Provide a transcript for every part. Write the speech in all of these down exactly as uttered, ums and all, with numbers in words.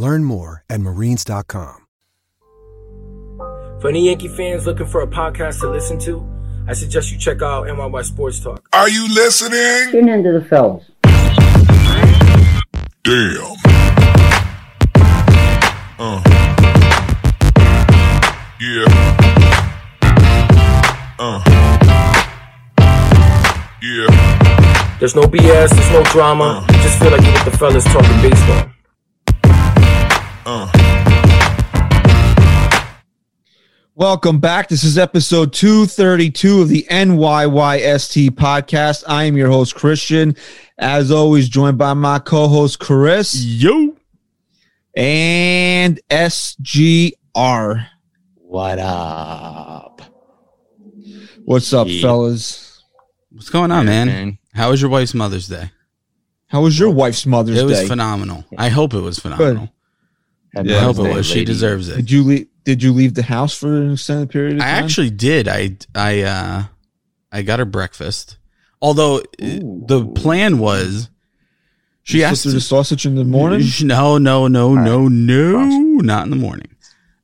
Learn more at marines dot com. For any Yankee fans looking for a podcast to listen to, I suggest you check out N Y Y Sports Talk. Are you listening? Tune into the fellas. Damn. Uh. Yeah. Uh. Yeah. There's no B S, there's no drama. Uh. You just feel like you're with the fellas talking baseball. Welcome back. This is episode two thirty-two of the N Y Y S T podcast. I am your host, Christian, as always, joined by my co-host, Chris. Yo. And S G R. What up? What's up, yeah. fellas? What's going on, man? man? How was your wife's Mother's Day? How was your wife's Mother's Day? It was Day? phenomenal. I hope it was phenomenal. Good. Yeah, I hope it was. Lady. She deserves it. Did you leave? Did you leave the house for an extended period of time? I actually did. I I uh, I got her breakfast. Although Ooh. the plan was, she asked to do the sausage in the morning. No, no, no, right. no, no, not in the morning.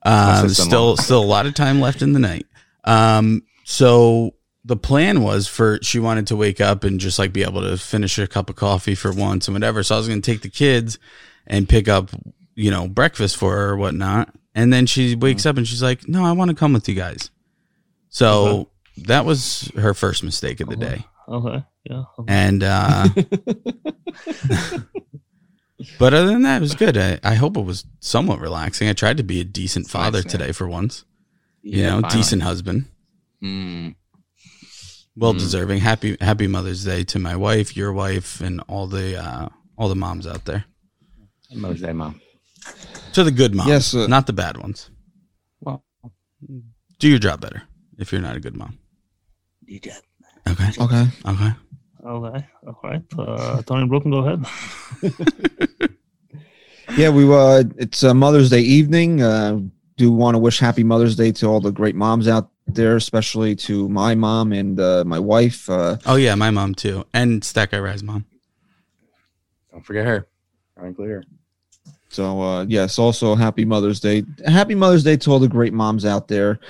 Um, still, still a lot of time left in the night. Um, so the plan was for she wanted to wake up and just like be able to finish her cup of coffee for once and whatever. So I was going to take the kids and pick up, you know, breakfast for her or whatnot. And then she wakes mm-hmm. up and she's like, no, I want to come with you guys. So okay. that was her first mistake of the okay. day. Okay. Yeah. Okay. And, uh, but other than that, it was good. I, I hope it was somewhat relaxing. I tried to be a decent it's father nice, today for once, yeah, you know, finally. decent husband, mm. well mm. deserving. Happy, happy Mother's Day to my wife, your wife, and all the, uh, all the moms out there. Mother's Day, mom. To the good moms, yes, uh, not the bad ones. Well, do your job better if you're not a good mom. You did. Okay. Okay. Okay. Okay. All right. Uh, Tony Brooklyn, go ahead. yeah, we were. Uh, it's uh, Mother's Day evening. Uh, do want to wish Happy Mother's Day to all the great moms out there, especially to my mom and uh, my wife. Uh, oh yeah, my mom too, and Stack I Rise mom. Don't forget her. I include her. So, uh, yes, also happy Mother's Day. Happy Mother's Day to all the great moms out there,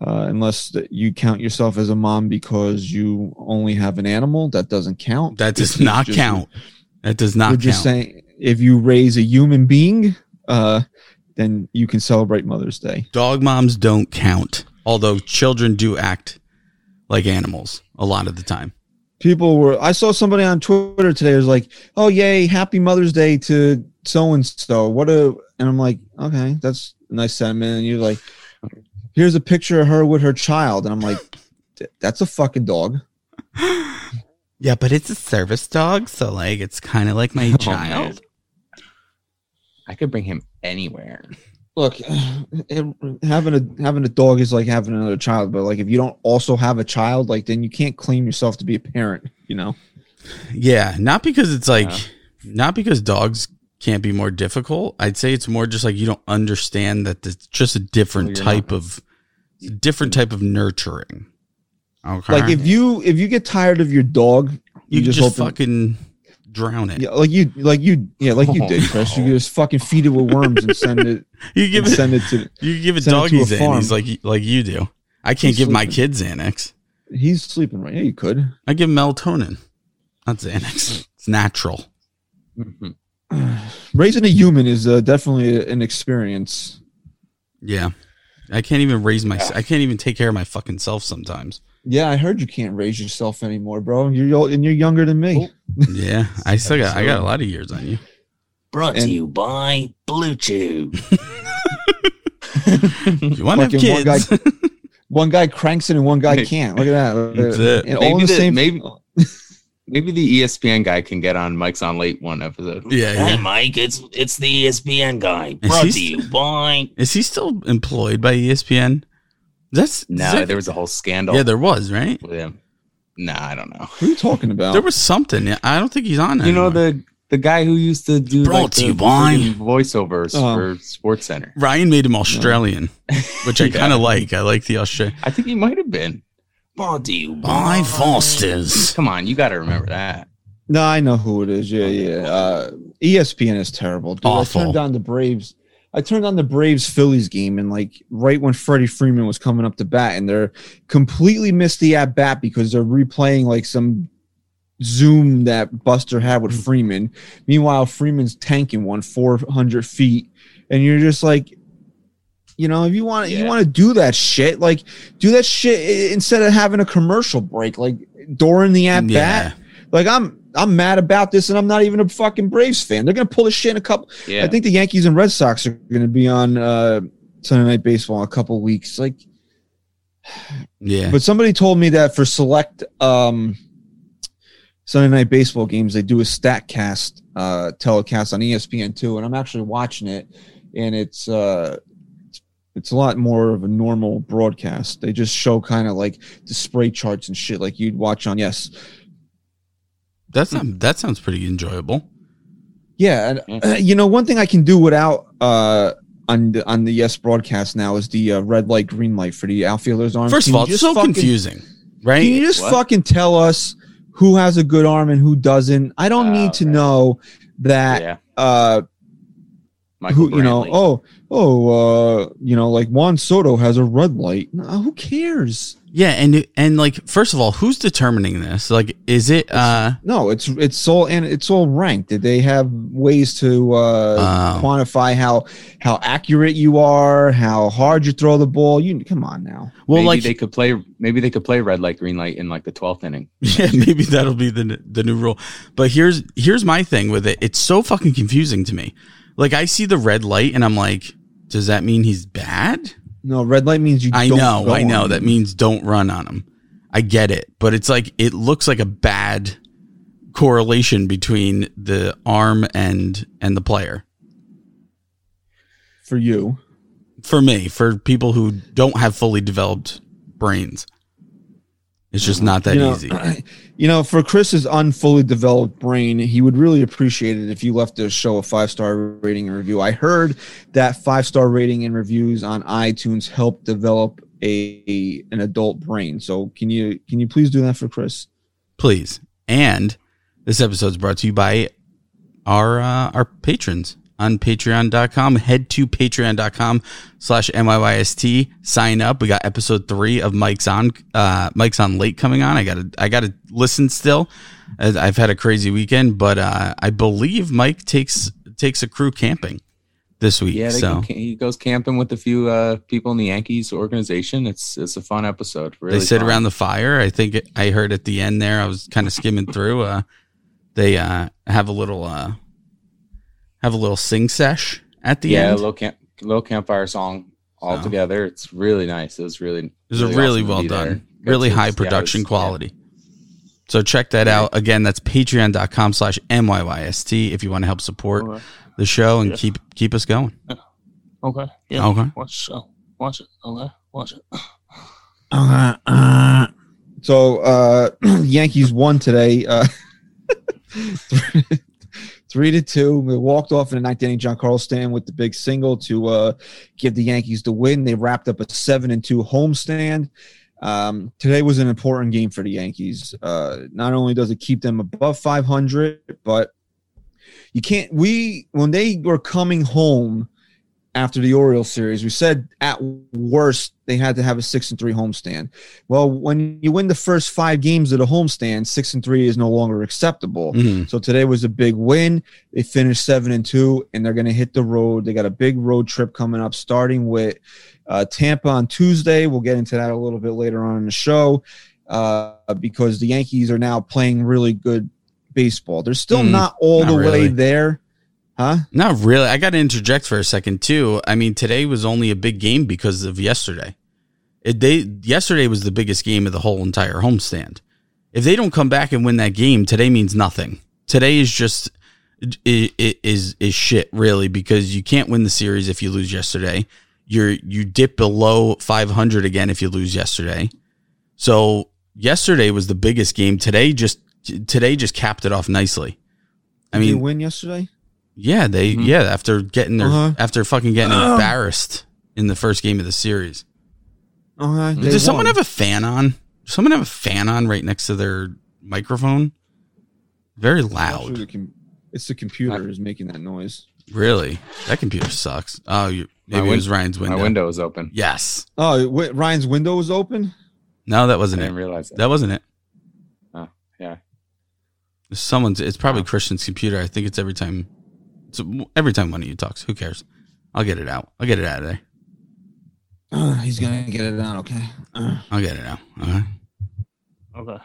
uh, unless you count yourself as a mom because you only have an animal. That doesn't count. That does not just, count. That does not we're count. We're just saying if you raise a human being, uh, then you can celebrate Mother's Day. Dog moms don't count, although children do act like animals a lot of the time. People were, I saw somebody on Twitter today was like, oh, yay, happy Mother's Day to so-and-so. What a, and I'm like, okay, that's a nice sentiment. And you're like, here's a picture of her with her child. And I'm like, that's a fucking dog. Yeah, but it's a service dog. So like, it's kind of like my oh, child. Man. I could bring him anywhere. Look, having a having a dog is like having another child, but like if you don't also have a child, like then you can't claim yourself to be a parent, you know? Yeah, not because it's like, yeah. not because dogs can't be more difficult. I'd say it's more just like you don't understand that it's just a different well, type not. of different type of nurturing. Okay, like if you if you get tired of your dog, you, you just, just open- fucking. drown it. Yeah, like you, like you, yeah, like you oh, did, Chris. No. You just fucking feed it with worms and send it. you give it, send it to. You give it doggies it a farm. He's like, like you do. I can't he's give sleeping. my kids Xanax. He's sleeping right now. Yeah, you could. I give him melatonin, not Xanax. It's natural. Mm-hmm. Raising a human is uh, definitely an experience. Yeah, I can't even raise my. Yeah. I can't even take care of my fucking self sometimes. Yeah, I heard you can't raise yourself anymore, bro. You're old, and you're younger than me. Yeah, I still got I got a lot of years on you. Brought and to you by Blue Chew. You want to have kids? One guy, one guy cranks it and one guy can't. Look at that. That's it. And all maybe in the, the same. Maybe, Maybe the E S P N guy can get on Mike's on late one episode. Yeah, yeah. Hey, Mike, it's it's the E S P N guy. Is Brought to st- you by. Is he still employed by E S P N? That's no. Nah, that- there was a whole scandal. Yeah, there was, right? With him. Nah, I don't know. Who are you talking about? There was something. I don't think he's on it. You know anymore. the the guy who used to do Brought like, to the, you by. voiceovers uh, for SportsCenter. Ryan made him Australian, no. which I yeah. kind of like. I like the Australian. I think he might have been. Brought to you by Foster's. Come on, you got to remember that. No, I know who it is. Yeah, yeah. Uh, E S P N is terrible. Dude, Awful. I turned on the Braves. I turned on the Braves Phillies game, and like right when Freddie Freeman was coming up to bat, and they're completely missed the at bat because they're replaying like some Zoom that Buster had with Freeman. Meanwhile, Freeman's tanking one four hundred feet, and you're just like, you know, if you want, yeah. you want to do that shit, like do that shit instead of having a commercial break, like during the at bat. Yeah. Like I'm. I'm mad about this, and I'm not even a fucking Braves fan. They're going to pull this shit in a couple. Yeah. I think the Yankees and Red Sox are going to be on uh, Sunday Night Baseball in a couple weeks. Like, yeah. But somebody told me that for select um, Sunday Night Baseball games, they do a StatCast uh, telecast on E S P N two, and I'm actually watching it, and it's uh, it's a lot more of a normal broadcast. They just show kind of like the spray charts and shit like you'd watch on Yes. That's not, that sounds pretty enjoyable. Yeah, and uh, you know, one thing I can do without uh, on the, on the Yes broadcast now is the uh, red light, green light for the outfielders' arms. First of all, it's so fucking confusing, right? Can you just what? fucking tell us who has a good arm and who doesn't? I don't oh, need to man. know that. Yeah. Uh, Michael who, you know? Oh, oh, uh, you know, like Juan Soto has a red light. No, who cares? Yeah, and and like first of all, who's determining this? Like, is it? Uh, no, it's it's all and it's all ranked. They have ways to uh, uh, quantify how how accurate you are, how hard you throw the ball. You come on now. Well, maybe like they could play. Maybe they could play red light, green light in like the twelfth inning. Yeah, maybe that'll be the the new rule. But here's here's my thing with it. It's so fucking confusing to me. Like I see the red light and I'm like, does that mean he's bad? No, red light means you don't I know, I know. That means don't run on him. I get it. But it's like, it looks like a bad correlation between the arm and and the player. For you. For me. For people who don't have fully developed brains. It's just not that you know, easy. I, you know, for Chris's unfully developed brain, he would really appreciate it if you left the show a five-star rating and review. I heard that five-star rating and reviews on iTunes help develop a an adult brain. So can you can you please do that for Chris? Please. And this episode is brought to you by our uh, our patrons on patreon dot com. Head to patreon dot com slash M Y Y S T, sign up. We got episode three of Mike's on uh Mike's on late coming on. I gotta I gotta listen still. I've had a crazy weekend, but uh I believe Mike takes takes a crew camping this week. Yeah, so go, he goes camping with a few uh people in the Yankees organization. It's it's a fun episode. Really they sit fun. around the fire. I think it, I heard at the end there. I was kind of skimming through. Uh, they uh have a little uh. Have a little sing sesh at the yeah, end. Yeah, little camp, little campfire song all so. together. It's really nice. It was really, it was really, really awesome well done, really high was, production yeah, was, quality. Yeah. So check that yeah. out again. That's patreon dot com slash M Y Y S T if you want to help support okay. the show and yeah. keep keep us going. Okay. Yeah. Okay. Watch the show. Watch it. Okay. Watch it. Uh, uh, so uh, Yankees won today. Uh, Three to two, we walked off in the ninth inning. Giancarlo Stanton with the big single to uh, give the Yankees the win. They wrapped up a seven and two homestand. Um, today was an important game for the Yankees. Uh, not only does it keep them above five hundred, but you can't. We when they were coming home after the Orioles series, we said at worst they had to have a six and three homestand. Well, when you win the first five games of the homestand, six and three is no longer acceptable. Mm-hmm. So today was a big win. They finished seven and two, and they're going to hit the road. They got a big road trip coming up, starting with uh, Tampa on Tuesday. We'll get into that a little bit later on in the show uh, because the Yankees are now playing really good baseball. They're still mm, not all not the really. way there. Huh? Not really. I got to interject for a second, too. I mean, today was only a big game because of yesterday. It, they Yesterday was the biggest game of the whole entire homestand. If they don't come back and win that game, today means nothing. Today is just is is, is shit, really, because you can't win the series if you lose yesterday. You're you dip below five hundred again if you lose yesterday. So yesterday was the biggest game. Today just today just capped it off nicely. I mean, did they win yesterday? Yeah, they mm-hmm. yeah after getting their uh-huh. after fucking getting uh-huh. embarrassed in the first game of the series. Uh-huh. Does someone won. have a fan on? Does someone have a fan on right next to their microphone? Very loud. Sure the com- it's the computer I- is making that noise. Really? That computer sucks. Oh, you, maybe win- it was Ryan's window. My window is open. Yes. Oh, wait, Ryan's window was open? No, that wasn't I didn't it. Realize that. That wasn't it. Oh, yeah. Someone's. It's probably oh. Christian's computer. I think it's every time. It's every time one of you talks. Who cares? I'll get it out. I'll get it out of there. Uh, he's going to get it out, okay? Uh. I'll get it out. Uh-huh. Okay.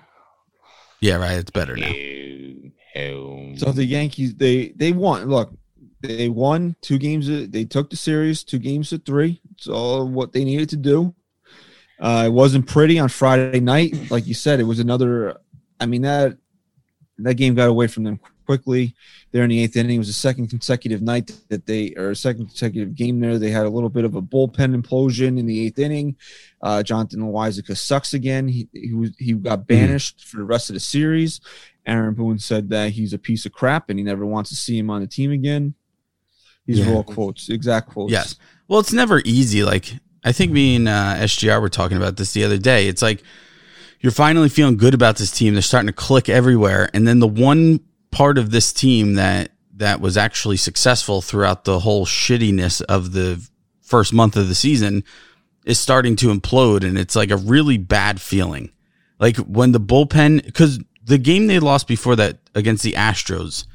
Yeah, right. It's better now. So the Yankees, they, they won. Look, they won two games. They took the series two games to three. It's all what they needed to do. Uh, it wasn't pretty on Friday night. Like you said, it was another – I mean, that that game got away from them quickly. There in the eighth inning, it was the second consecutive night that they – or second consecutive game there. They had a little bit of a bullpen implosion in the eighth inning. Uh, Jonathan Loaisiga sucks again. He he, was, he got banished for the rest of the series. Aaron Boone said that he's a piece of crap and he never wants to see him on the team again. These yeah. are all quotes, exact quotes. Yes. Well, it's never easy. Like, I think me and uh, S G R were talking about this the other day. It's like you're finally feeling good about this team. They're starting to click everywhere. And then the one part of this team that that was actually successful throughout the whole shittiness of the first month of the season is starting to implode. And it's like a really bad feeling. Like when the bullpen, because the game they lost before that against the Astros,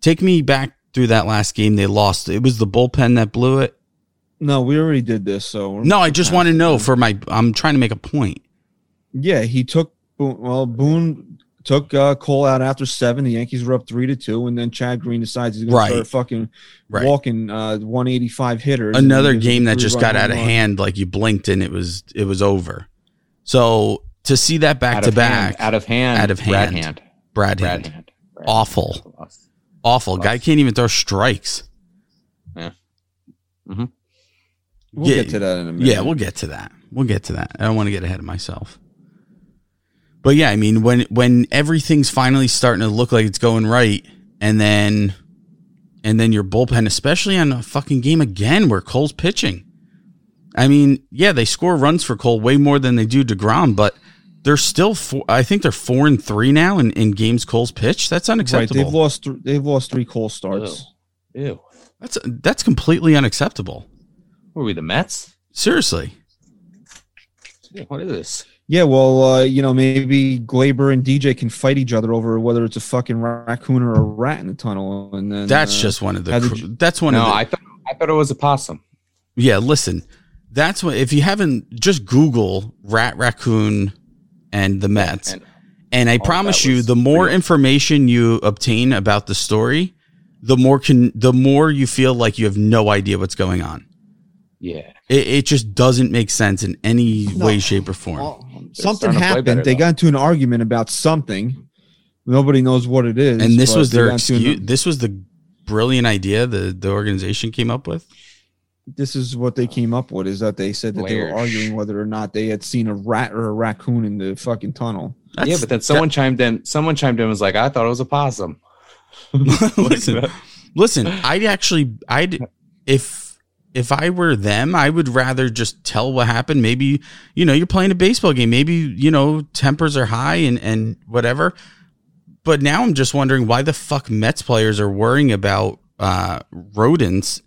take me back through that last game they lost. It was the bullpen that blew it. No, we already did this. So no, I just want to know for my. I'm trying to make a point. Yeah, he took well. Boone took uh, Cole out after seven. The Yankees were up three to two, and then Chad Green decides he's going right. to start fucking right. walking uh, one eighty-five hitters. Another game that just got out of hand. Like you blinked and it was it was over. So to see that back to back, out of hand, out of hand, Brad Hand, Brad Hand, Brad Hand. Brad awful, Hand. Lost. awful Lost. Guy can't even throw strikes. Yeah. Mm-hmm. We'll yeah, get to that in a minute. Yeah, we'll get to that. We'll get to that. I don't want to get ahead of myself. But yeah, I mean, when when everything's finally starting to look like it's going right, and then and then your bullpen, especially on a fucking game again where Cole's pitching. I mean, yeah, they score runs for Cole way more than they do DeGrom, but they're still four, I think they're four and three now in, in games Cole's pitched. That's unacceptable. Right, they've lost th- they've lost three Cole starts. Ew. Ew. That's that's completely unacceptable. Were we the Mets? Seriously. What is this? Yeah, well, uh, you know, maybe Gleyber and D J can fight each other over whether it's a fucking raccoon or a rat in the tunnel. And then that's uh, just one of the. Cr- you- that's one. No, of the- I thought I thought it was a possum. Yeah, listen, that's what. If you haven't, just Google rat, raccoon, and the Mets, and, and I promise you, the more real. information you obtain about the story, the more can the more you feel like you have no idea what's going on. Yeah, it, it just doesn't make sense in any no. way, shape, or form. Well, something happened. Better, they got into an argument about something. Nobody knows what it is. And this was their excuse. An- this was the brilliant idea the, the organization came up with. This is what they came up with: is that they said that Blair. they were arguing whether or not they had seen a rat or a raccoon in the fucking tunnel. That's, yeah, but then someone that- chimed in. Someone chimed in and was like, "I thought it was a possum." listen, listen. I'd actually, I'd if. If I were them, I would rather just tell what happened. Maybe, you know, you're playing a baseball game. Maybe, you know, tempers are high and, and whatever. But now I'm just wondering why the fuck Mets players are worrying about uh, rodents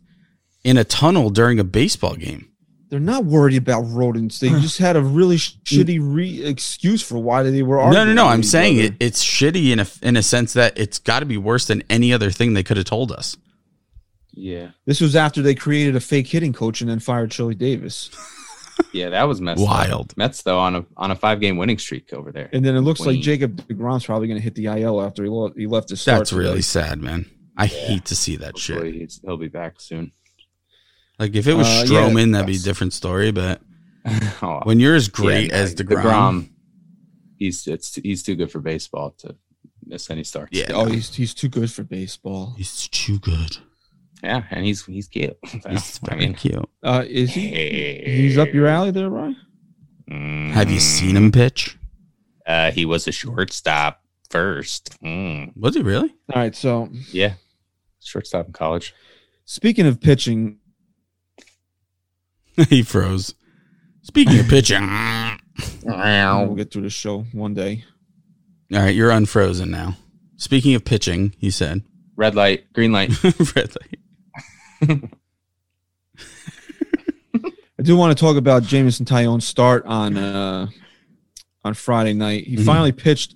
in a tunnel during a baseball game. They're not worried about rodents. They just had a really shitty re- excuse for why they were arguing. No, no, no. I'm saying it, it's shitty in a, in a sense that it's got to be worse than any other thing they could have told us. Yeah. This was after they created a fake hitting coach and then fired Chili Davis. Yeah, that was messed wild. Up. Mets though on a on a five-game winning streak over there. And then it looks Queen. like Jacob DeGrom's probably going to hit the I L after he lo- he left his start. That's today. Really sad, man. I yeah. hate to see that Hopefully shit. He'll be back soon. Like if it was uh, Stroman, yeah, that'd be a different story, but oh, when you're as great yeah, as DeGrom, DeGrom he's it's he's too good for baseball to miss any starts. Yeah. Oh, he's he's too good for baseball. He's too good. Yeah, and he's he's cute. So, he's I mean, cute. Uh, is he? He's up your alley there, Ryan. Mm. Have you seen him pitch? Uh, he was a shortstop first. Mm. Was he really? All right, so yeah, shortstop in college. Speaking of pitching, he froze. Speaking of pitching, we'll get through the show one day. All right, you're unfrozen now. Speaking of pitching, he said. Red light, green light, red light. I do want to talk about Jameson Taillon's start on uh, on Friday night. He mm-hmm. finally pitched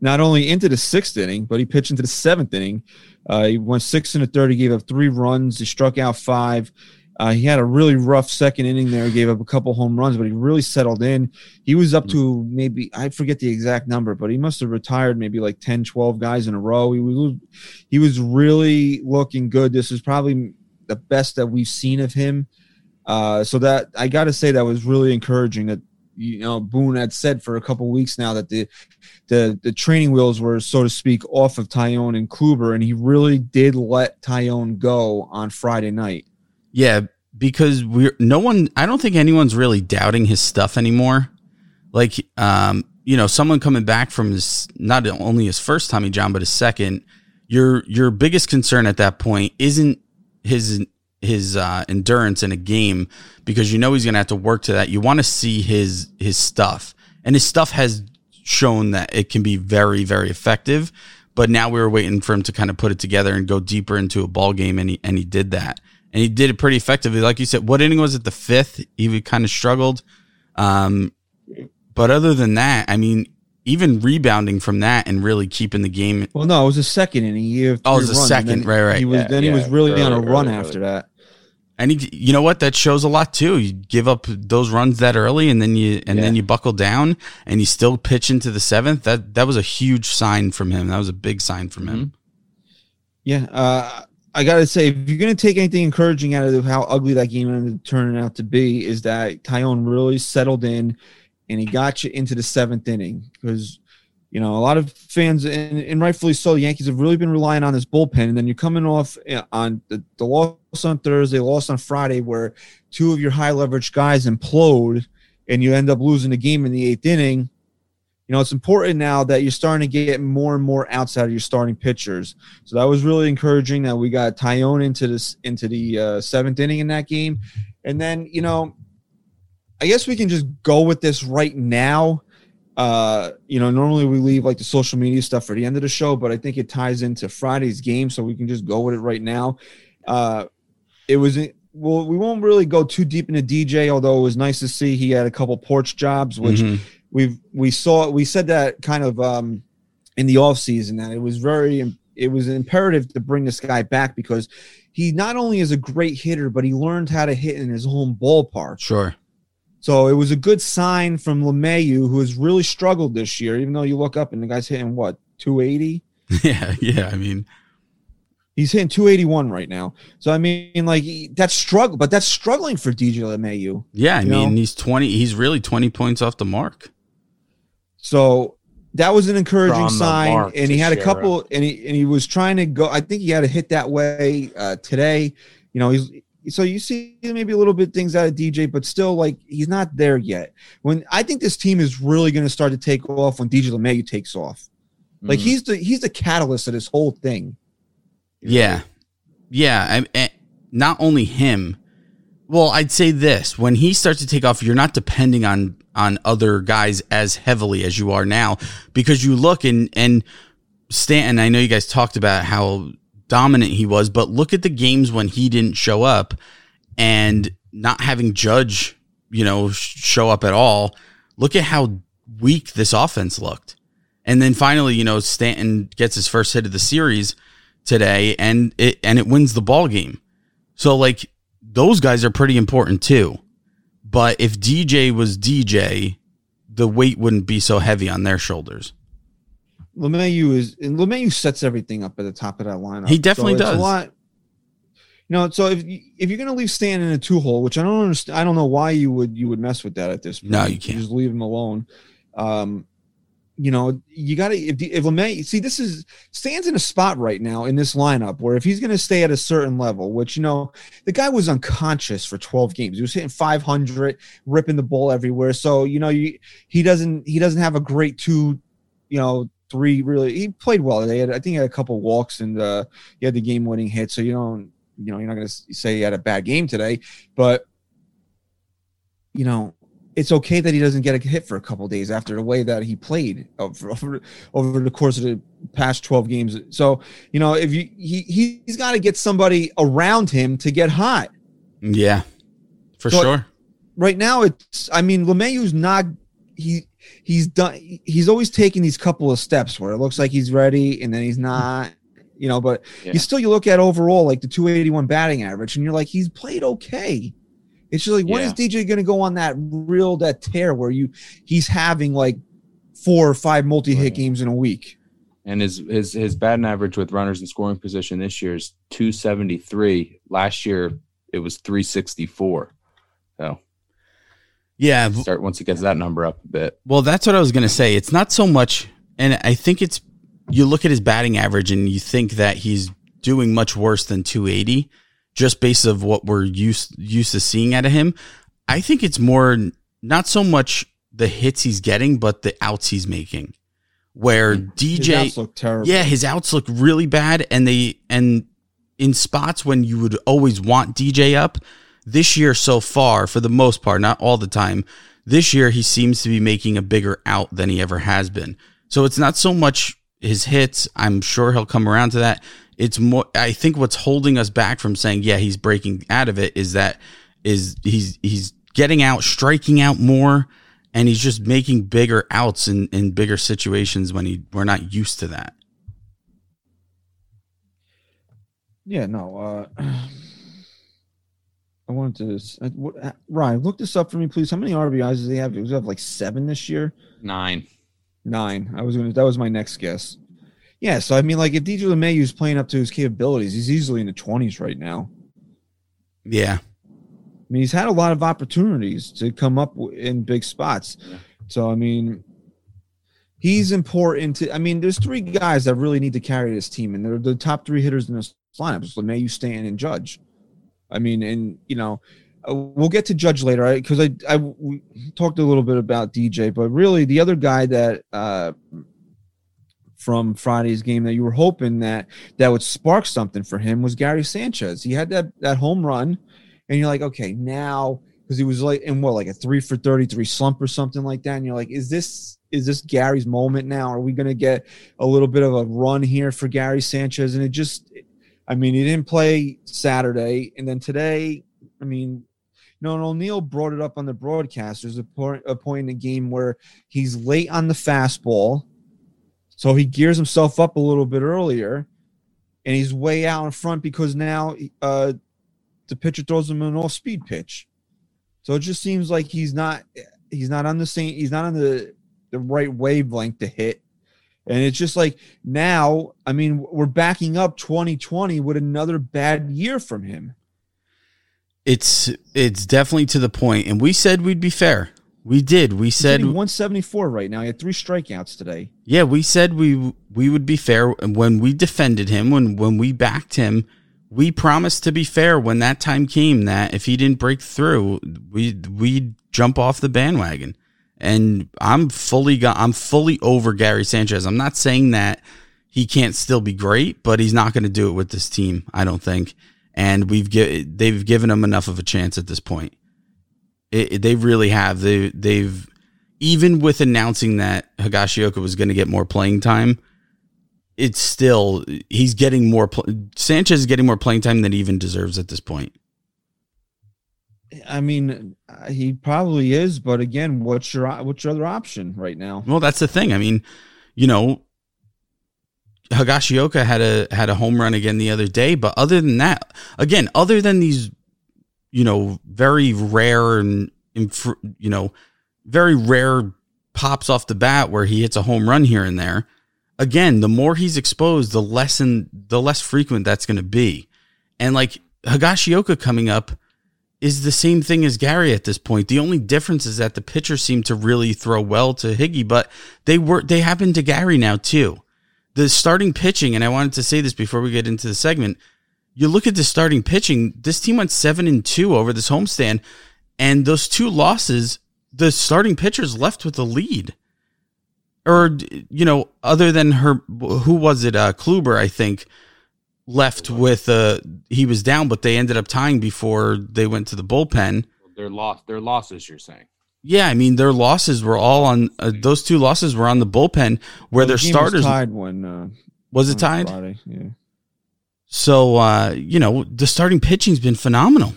not only into the sixth inning, but he pitched into the seventh inning. Uh, he went six and a third. He gave up three runs. He struck out five. Uh, he had a really rough second inning there. He gave up a couple home runs, but he really settled in. He was up to maybe, I forget the exact number, but he must have retired maybe like ten, twelve guys in a row. He was, he was really looking good. This is probably the best that we've seen of him. Uh, so that I got to say that was really encouraging that, you know, Boone had said for a couple weeks now that the, the the training wheels were, so to speak, off of Taillon and Kluber, and he really did let Taillon go on Friday night. Yeah, because we're no one. I don't think anyone's really doubting his stuff anymore. Like, um, you know, someone coming back from his, not only his first Tommy John, but his second. Your your biggest concern at that point isn't his his uh, endurance in a game, because you know he's going to have to work to that. You want to see his his stuff, and his stuff has shown that it can be very, very effective. But now we were waiting for him to kind of put it together and go deeper into a ball game, and he and he did that. And he did it pretty effectively. Like you said, what inning was it? The fifth? He kind of struggled. Um, but other than that, I mean, even rebounding from that and really keeping the game. Well, no, it was the second inning. He had three oh, it was the second. Right, right. He was, yeah, then yeah, he was really early, on a early, run early, after early. that. And he, you know what? That shows a lot, too. You give up those runs that early, and then you and yeah. then you buckle down, and you still pitch into the seventh. That, that was a huge sign from him. That was a big sign from him. Yeah, uh, I got to say, if you're going to take anything encouraging out of how ugly that game ended up turning out to be, is that Taillon really settled in and he got you into the seventh inning. Because, you know, a lot of fans, and, and rightfully so, the Yankees have really been relying on this bullpen. And then you're coming off on the, the loss on Thursday, loss on Friday, where two of your high leverage guys implode and you end up losing the game in the eighth inning. You know, it's important now that you're starting to get more and more outs out of your starting pitchers. So that was really encouraging that we got Taillon into this into the uh, seventh inning in that game. And then, you know, I guess we can just go with this right now. Uh, you know, normally we leave like the social media stuff for the end of the show, but I think it ties into Friday's game, so we can just go with it right now. Uh, it was well, we won't really go too deep into D J, although it was nice to see he had a couple porch jobs, which. Mm-hmm. We've we saw we said that kind of um, in the offseason that it was very it was imperative to bring this guy back because he not only is a great hitter, but he learned how to hit in his home ballpark. Sure. So it was a good sign from LeMahieu, who has really struggled this year, even though you look up and the guy's hitting what, two eighty? Yeah, yeah. I mean, he's hitting two eighty-one right now. So, I mean, like, that's struggle, but that's struggling for D J LeMahieu. Yeah, I mean, know? he's twenty. He's really twenty points off the mark. So that was an encouraging sign, and he had a couple, and he and he was trying to go. I think he had a hit that way uh, today. You know, he's so you see maybe a little bit things out of D J, but still, like he's not there yet. When I think this team is really going to start to take off when D J LeMahieu takes off, like mm-hmm. he's the he's the catalyst of this whole thing. Yeah, yeah, I, I, not only him. Well, I'd say this. When he starts to take off, you're not depending on, on other guys as heavily as you are now because you look and, and Stanton, I know you guys talked about how dominant he was, but look at the games when he didn't show up and not having Judge, you know, show up at all. Look at how weak this offense looked. And then finally, you know, Stanton gets his first hit of the series today and it, and it wins the ball game. So like, those guys are pretty important too. But if D J was D J, the weight wouldn't be so heavy on their shoulders. LeMahieu is, and LeMahieu sets everything up at the top of that lineup. He definitely so does. A lot, you know, so if if you're going to leave Stan in a two hole, which I don't understand, I don't know why you would you would mess with that at this point. No, you can't. You just leave him alone. Um, you know, you got to, if, if LeMahieu, see, this is, Stan's in a spot right now in this lineup where if he's going to stay at a certain level, which, you know, the guy was unconscious for twelve games. He was hitting five hundred, ripping the ball everywhere. So, you know, you, he doesn't, he doesn't have a great two, you know, three really, he played well. They had, I think he had a couple walks and uh, he had the game winning hit. So you don't, you know, you're not going to say he had a bad game today, but you know, it's okay that he doesn't get a hit for a couple of days after the way that he played over, over, over the course of the past twelve games. So, you know, if you, he, he's got to get somebody around him to get hot. Yeah, for so sure. Right now it's, I mean, LeMahieu's not, he, he's done, he's always taking these couple of steps where it looks like he's ready and then he's not, you know, but yeah. you still, you look at overall, like the two eighty-one batting average and you're like, he's played okay. It's just like, when yeah. is D J going to go on that real, that tear where you he's having like four or five multi-hit right. games in a week? And his his his batting average with runners in scoring position this year is two seventy-three. Last year it was three sixty-four. So yeah, start once he gets that number up a bit. Well, that's what I was going to say. It's not so much, and I think it's you look at his batting average and you think that he's doing much worse than two eighty. Just based of what we're used used to seeing out of him. I think it's more not so much the hits he's getting, but the outs he's making. Where D J, his outs look terrible. Yeah, his outs look really bad, and they and in spots when you would always want D J up. This year so far, for the most part, not all the time. This year he seems to be making a bigger out than he ever has been. So it's not so much his hits. I'm sure he'll come around to that. It's more, I think what's holding us back from saying, yeah, he's breaking out of it is that is he's, he's getting out, striking out more, and he's just making bigger outs in, in bigger situations when he, we're not used to that. Yeah, no, uh, I wanted to, I, what, Ryan, look this up for me, please. How many R B Is does he have? Does he have like seven this year? Nine, nine. I was going to, that was my next guess. Yeah, so I mean, like, if D J LeMahieu is playing up to his capabilities, he's easily in the twenties right now. Yeah. I mean, he's had a lot of opportunities to come up in big spots. Yeah. So, I mean, he's important. To, I mean, there's three guys that really need to carry this team, and they're the top three hitters in this lineup. It's LeMahieu, Stanton, and Judge. I mean, and, you know, we'll get to Judge later, right? Because I, I we talked a little bit about D J, but really the other guy that uh, – from Friday's game that you were hoping that that would spark something for him was Gary Sanchez. He had that, that home run and you're like, okay, now, cause he was like in what, like a three for thirty-three slump or something like that. And you're like, is this, is this Gary's moment now? Are we going to get a little bit of a run here for Gary Sanchez? And it just, I mean, he didn't play Saturday. And then today, I mean, you know, and O'Neill brought it up on the broadcast. There's a point, a point in the game where he's late on the fastball. So he gears himself up a little bit earlier, and he's way out in front because now uh, the pitcher throws him an off-speed pitch. So it just seems like he's not he's not on the same he's not on the, the right wavelength to hit, and it's just like now I mean we're backing up twenty twenty with another bad year from him. It's it's definitely to the point, and we said we'd be fair. We did. We said one seventy-four right now. He had three strikeouts today. Yeah, we said we we would be fair when we defended him, when when we backed him. We promised to be fair when that time came that if he didn't break through, we we'd jump off the bandwagon. And I'm fully I'm fully over Gary Sanchez. I'm not saying that he can't still be great, but he's not going to do it with this team, I don't think. And we've give, they've given him enough of a chance at this point. It, they really have. They, they've even with announcing that Higashioka was going to get more playing time, it's still he's getting more. Sanchez is getting more playing time than he even deserves at this point. I mean, he probably is, but again, what's your what's your other option right now? Well, that's the thing. I mean, you know, Higashioka had a had a home run again the other day, but other than that, again, other than these. You know, very rare and, you know, very rare pops off the bat where he hits a home run here and there. Again, the more he's exposed, the less and the less frequent that's going to be. And like Higashioka coming up is the same thing as Gary at this point. The only difference is that the pitchers seem to really throw well to Higgy, but they were they happened to Gary now too. The starting pitching, and I wanted to say this before we get into the segment, you look at the starting pitching, this team went seven and two over this homestand, and those two losses, the starting pitchers left with a lead. Or, you know, other than her, who was it? Uh, Kluber, I think, left with uh he was down, but they ended up tying before they went to the bullpen. Their loss, their losses, you're saying? Yeah, I mean, their losses were all on uh, those two losses were on the bullpen where well, the their starters was tied when uh, was it tied? Friday, yeah. So uh, you know, the starting pitching's been phenomenal.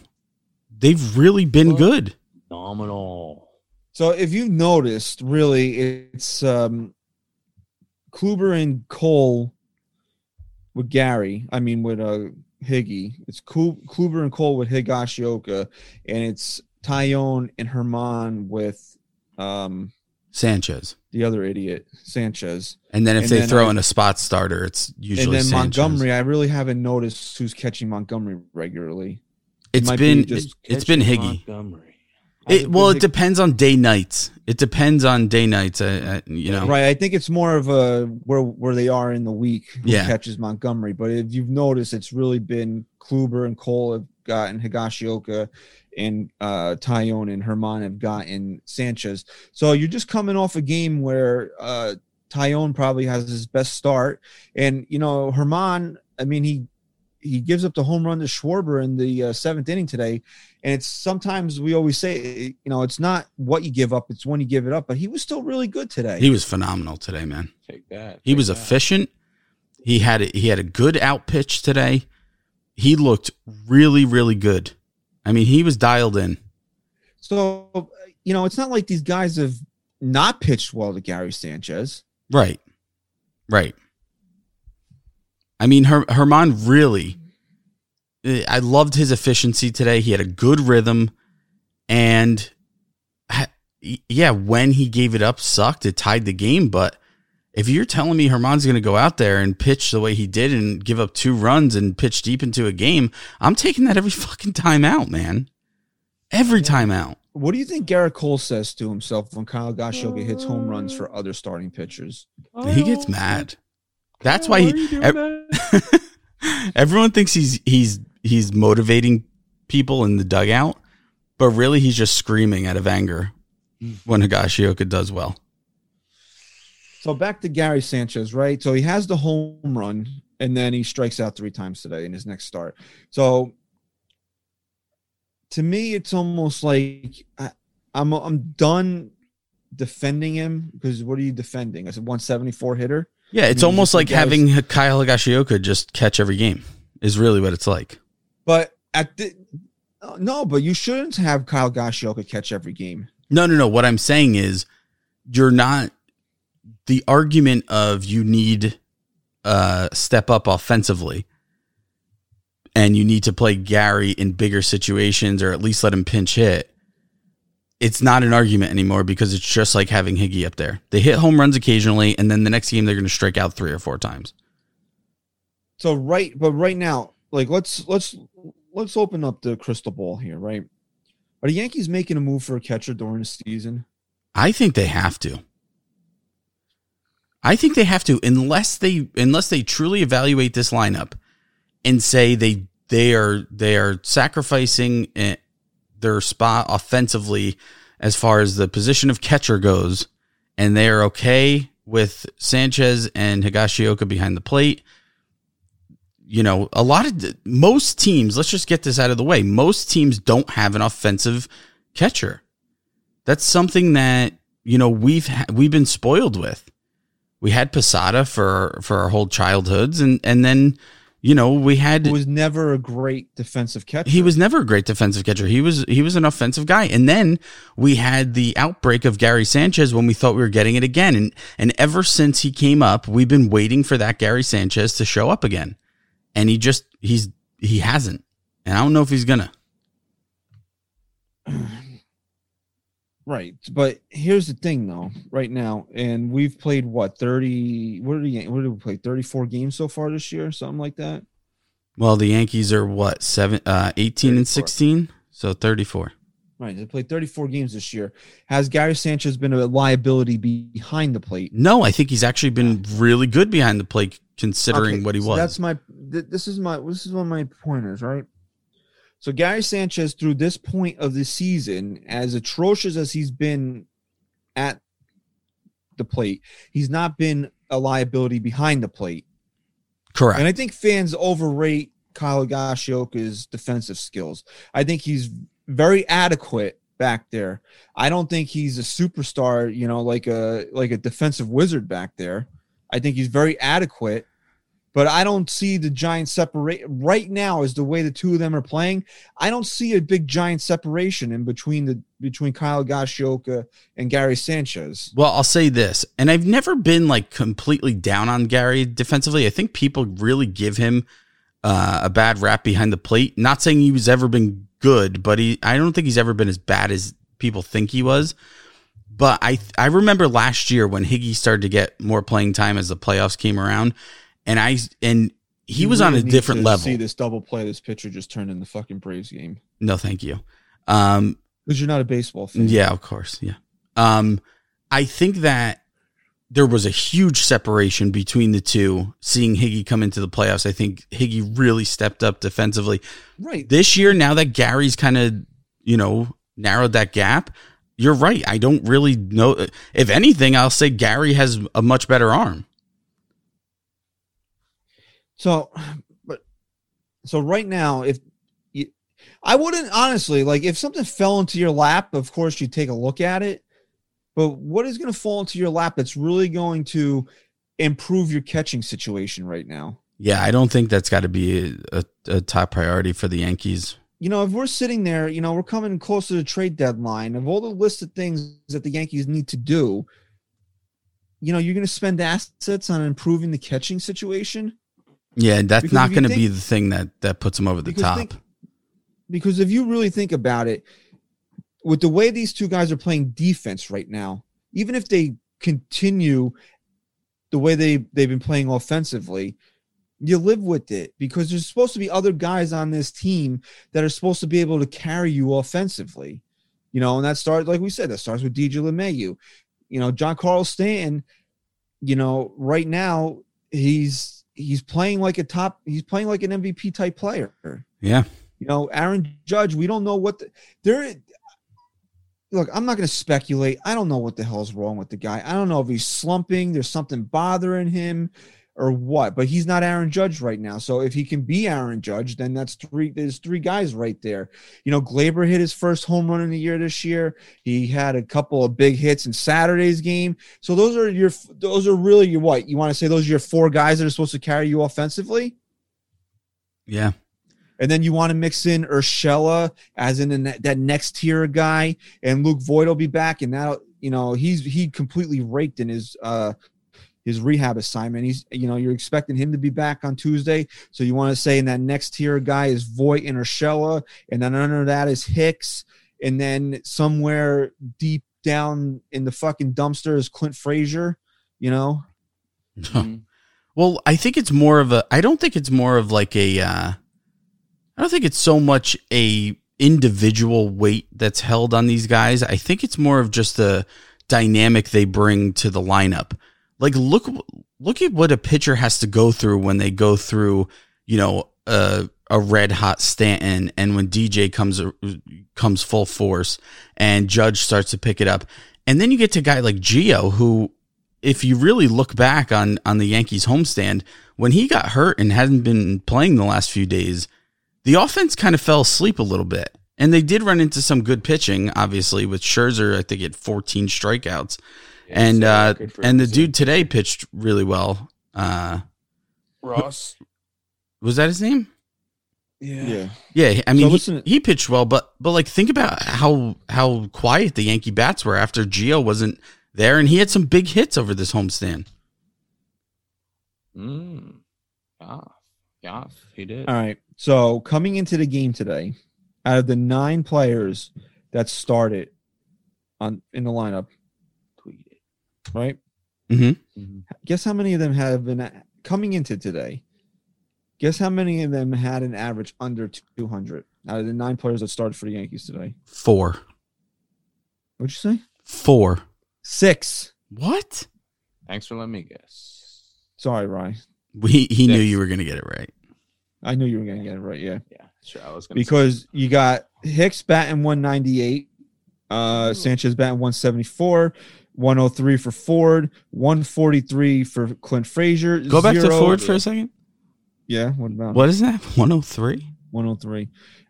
They've really been well, good. Phenomenal. So if you've noticed, really, it's um, Kluber and Cole with Gary. I mean, with uh, Higgy. It's Kluber and Cole with Higashioka. And it's Taillon and Herman with um, Sanchez. The other idiot, Sanchez. And then if and they then throw I, in a spot starter, it's usually Sanchez. And then Sanchez. Montgomery, I really haven't noticed who's catching Montgomery regularly. It's it been be just it, it's been Higgy. Montgomery. It, well, it depends on day nights. It depends on day nights. Uh, uh, you know, right? I think it's more of a where where they are in the week. Who yeah. catches Montgomery? But if you've noticed, it's really been Kluber and Cole have gotten Higashioka, and uh, Taillon and Herman have gotten Sanchez. So you're just coming off a game where uh, Taillon probably has his best start, and you know Herman. I mean he. He gives up the home run to Schwarber in the uh, seventh inning today. And it's sometimes we always say, you know, it's not what you give up. It's when you give it up. But he was still really good today. He was phenomenal today, man. Take that. Take he was that. efficient. He had, a, he had a good out pitch today. He looked really, really good. I mean, he was dialed in. So, you know, it's not like these guys have not pitched well to Gary Sanchez. Right. Right. I mean, Her- Herman really, I loved his efficiency today. He had a good rhythm. And, yeah, when he gave it up, sucked. It tied the game. But if you're telling me Herman's going to go out there and pitch the way he did and give up two runs and pitch deep into a game, I'm taking that every fucking time out, man. Every time out. What do you think Gerrit Cole says to himself when Kyle Higashioka hits home runs for other starting pitchers? He gets mad. That's why he. Everyone thinks he's he's he's motivating people in the dugout, but really he's just screaming out of anger when Higashioka does well. So back to Gary Sanchez, right? So he has the home run, and then he strikes out three times today in his next start. So to me, it's almost like I, I'm I'm done defending him because what are you defending? I said one seventy-four hitter. Yeah, it's I mean, almost like having Kyle Higashioka just catch every game is really what it's like. But at the no, but you shouldn't have Kyle Higashioka catch every game. No, no, no. What I'm saying is you're not the argument of you need uh step up offensively and you need to play Gary in bigger situations or at least let him pinch hit. It's not an argument anymore because it's just like having Higgy up there. They hit home runs occasionally, and then the next game they're going to strike out three or four times. So right, but right now, like let's let's let's open up the crystal ball here, right? Are the Yankees making a move for a catcher during the season? I think they have to. I think they have to, unless they unless they truly evaluate this lineup and say they they are they are sacrificing. And, their spot offensively as far as the position of catcher goes, and they are okay with Sanchez and Higashioka behind the plate. You know, a lot of the, most teams, let's just get this out of the way. Most teams don't have an offensive catcher. That's something that, you know, we've, ha- we've been spoiled with. We had Posada for, for our whole childhoods. And, and then, you know, we had he was never a great defensive catcher. He was never a great defensive catcher. He was he was an offensive guy. And then we had the outbreak of Gary Sanchez when we thought we were getting it again. And and ever since he came up, we've been waiting for that Gary Sanchez to show up again. And he just he's he hasn't. And I don't know if he's gonna. Right. But here's the thing, though, right now, and we've played, what, thirty – what did we play, thirty-four games so far this year, something like that? Well, the Yankees are, what, seven, uh, eighteen thirty-four. and sixteen? So thirty-four. Right. They played thirty-four games this year. Has Gary Sanchez been a liability behind the plate? No, I think he's actually been really good behind the plate considering okay, what he so was. That's my th- this is my this is one of my pointers, right? So Gary Sanchez, through this point of the season, as atrocious as he's been at the plate, he's not been a liability behind the plate. Correct. And I think fans overrate Kyle Higashioka's defensive skills. I think he's very adequate back there. I don't think he's a superstar, you know, like a like a defensive wizard back there. I think he's very adequate, but I don't see the giant separate right now is the way the two of them are playing. I don't see a big giant separation in between the between Kyle Higashioka and Gary Sanchez. Well, I'll say this, and I've never been like completely down on Gary defensively. I think people really give him uh, a bad rap behind the plate. Not saying he's ever been good, but he I don't think he's ever been as bad as people think he was. But I I remember last year when Higgy started to get more playing time as the playoffs came around. And I and he you was really on a different to level. See this double play. This pitcher just turned in the fucking Braves game. No, thank you. Um, because you're not a baseball fan. Yeah, of course. Yeah. Um, I think that there was a huge separation between the two. Seeing Higgy come into the playoffs, I think Higgy really stepped up defensively. Right. This year, now that Gary's kind of, you know, narrowed that gap, you're right. I don't really know. If anything, I'll say Gary has a much better arm. So, but so right now, if you, I wouldn't honestly like if something fell into your lap, of course you take a look at it. But what is going to fall into your lap that's really going to improve your catching situation right now? Yeah, I don't think that's got to be a, a top priority for the Yankees. You know, if we're sitting there, you know, we're coming close to the trade deadline. Of all the listed things that the Yankees need to do, you know, you're going to spend assets on improving the catching situation. Yeah, that's because not going to be the thing that, that puts them over the because top. Think, because if you really think about it, with the way these two guys are playing defense right now, even if they continue the way they, they've been playing offensively, you live with it because there's supposed to be other guys on this team that are supposed to be able to carry you offensively. You know, and that starts, like we said, that starts with D J LeMahieu. You know, Giancarlo Stanton, you know, right now he's... He's playing like a top. He's playing like an M V P type player. Yeah. You know, Aaron Judge. We don't know what the, there. Look, I'm not going to speculate. I don't know what the hell's wrong with the guy. I don't know if he's slumping. There's something bothering him, or what. But he's not Aaron Judge right now. So if he can be Aaron Judge, then that's three. There's three guys right there. You know, Gleyber hit his first home run in the year this year. He had a couple of big hits in Saturday's game. So those are your. Those are really your what you want to say. Those are your four guys that are supposed to carry you offensively. Yeah. And then you want to mix in Urshela as in that, that next tier guy, and Luke Voit will be back. And now you know he's he completely raked in his. uh his rehab assignment. He's, you know, you're expecting him to be back on Tuesday. So you want to say in that next tier guy is Voit and Urshela. And then under that is Hicks. And then somewhere deep down in the fucking dumpster is Clint Frazier, you know? Huh. Mm-hmm. Well, I think it's more of a, I don't think it's more of like a, uh, I don't think it's so much a individual weight that's held on these guys. I think it's more of just the dynamic they bring to the lineup. Like, look look at what a pitcher has to go through when they go through, you know, uh, a red-hot Stanton and when D J comes comes full force and Judge starts to pick it up. And then you get to a guy like Gio, who, if you really look back on, on the Yankees' homestand, when he got hurt and hadn't been playing the last few days, the offense kind of fell asleep a little bit. And they did run into some good pitching, obviously, with Scherzer, I think, at fourteen strikeouts. And uh, and the dude today pitched really well. Uh, Ross. Was that his name? Yeah. Yeah. yeah I mean, so listen, he, he pitched well, but but like think about how how quiet the Yankee bats were after Gio wasn't there, and he had some big hits over this homestand. Mm. Yeah. Yeah, he did. All right. So coming into the game today, out of the nine players that started on in the lineup, right? Mm-hmm. Mm-hmm. Guess how many of them have been coming into today? Guess how many of them had an average under two hundred? out of the nine players that started for the Yankees today? Four. What'd you say? Four. Six. What? Thanks for letting me guess. Sorry, Ryan. We he Six. Knew you were going to get it right. I knew you were going to get it right, yeah. Yeah, sure. I was gonna because say. You got Hicks batting one ninety-eight, uh, Sanchez batting one seventy-four, one oh three for Ford, one forty-three for Clint Frazier. Go back zero. to Ford for a second. Yeah, what about What is that? one oh three? one oh three.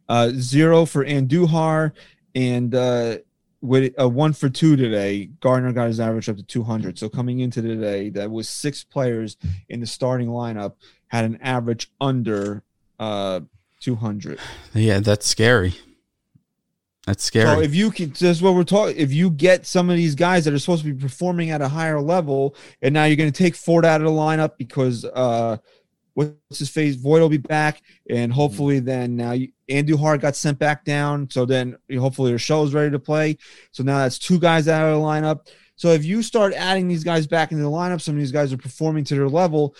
Uh, zero for Andujar, and uh, with a one for two today, Gardner got his average up to two hundred. So coming into today, that was six players in the starting lineup had an average under uh, two hundred. Yeah, that's scary. That's scary. So if you can, that's what we're talking. If you get some of these guys that are supposed to be performing at a higher level, and now you're going to take Ford out of the lineup because uh, what's his face? Voit will be back, and hopefully then now you, Andujar got sent back down. So then hopefully Urshela is ready to play. So now that's two guys out of the lineup. So if you start adding these guys back into the lineup, some of these guys are performing to their level.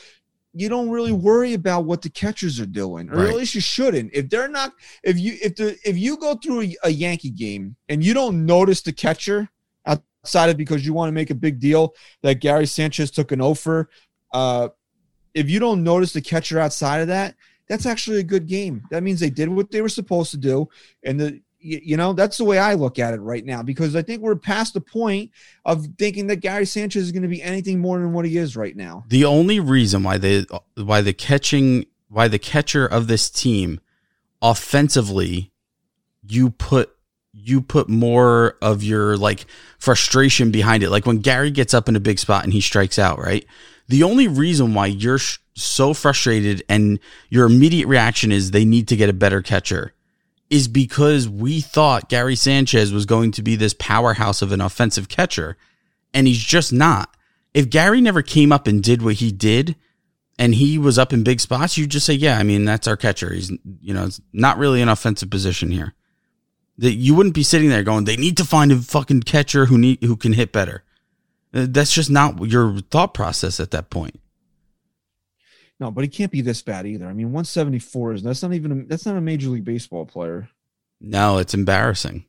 You don't really worry about what the catchers are doing, or right. at least you shouldn't. If they're not, if you if the if you go through a, a Yankee game and you don't notice the catcher outside of because you want to make a big deal that Gary Sanchez took an offer, uh, if you don't notice the catcher outside of that, that's actually a good game. That means they did what they were supposed to do, and the you know that's the way I look at it right now because I think we're past the point of thinking that Gary Sanchez is going to be anything more than what he is right now. The only reason why they why the catching why the catcher of this team offensively you put you put more of your like frustration behind it. Like when Gary gets up in a big spot and he strikes out, right? The only reason why you're so frustrated and your immediate reaction is they need to get a better catcher is because we thought Gary Sanchez was going to be this powerhouse of an offensive catcher, and he's just not. If Gary never came up and did what he did, and he was up in big spots, you just say, yeah, I mean, that's our catcher. He's, you know, it's not really an offensive position here. That you wouldn't be sitting there going, they need to find a fucking catcher who need who can hit better. That's just not your thought process at that point. No, but he can't be this bad either. I mean, one seventy-four is that's not even a, that's not a Major League Baseball player. No, it's embarrassing.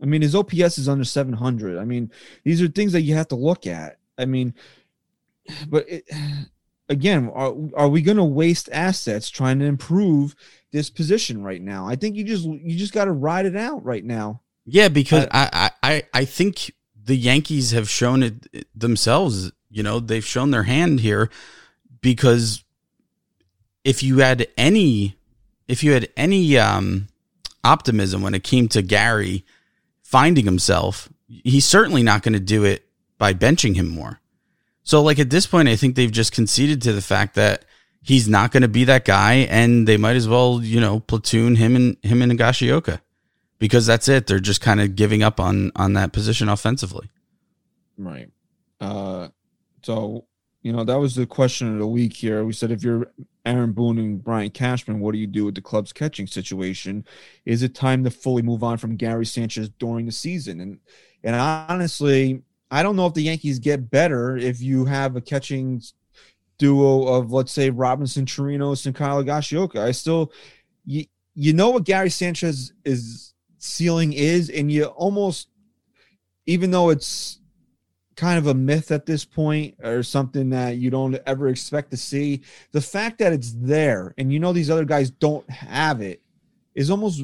I mean, his O P S is under seven hundred. I mean, these are things that you have to look at. I mean, but it, again, are are we going to waste assets trying to improve this position right now? I think you just you just got to ride it out right now. Yeah, because uh, I, I I think the Yankees have shown it themselves. You know, they've shown their hand here because. If you had any, if you had any um, optimism when it came to Gary finding himself, he's certainly not going to do it by benching him more. So, like at this point, I think they've just conceded to the fact that he's not going to be that guy, and they might as well, you know, platoon him and him and Higashioka because that's it. They're just kind of giving up on on that position offensively. Right. Uh, so. You know, that was the question of the week here. We said, if you're Aaron Boone and Brian Cashman, what do you do with the club's catching situation? Is it time to fully move on from Gary Sanchez during the season? And and honestly, I don't know if the Yankees get better if you have a catching duo of, let's say, Robinson, Chirinos, and Kyle Higashioka. I still you, – you know what Gary Sanchez is ceiling is, and you almost – even though it's – kind of a myth at this point or something that you don't ever expect to see. The fact that it's there and you know these other guys don't have it is almost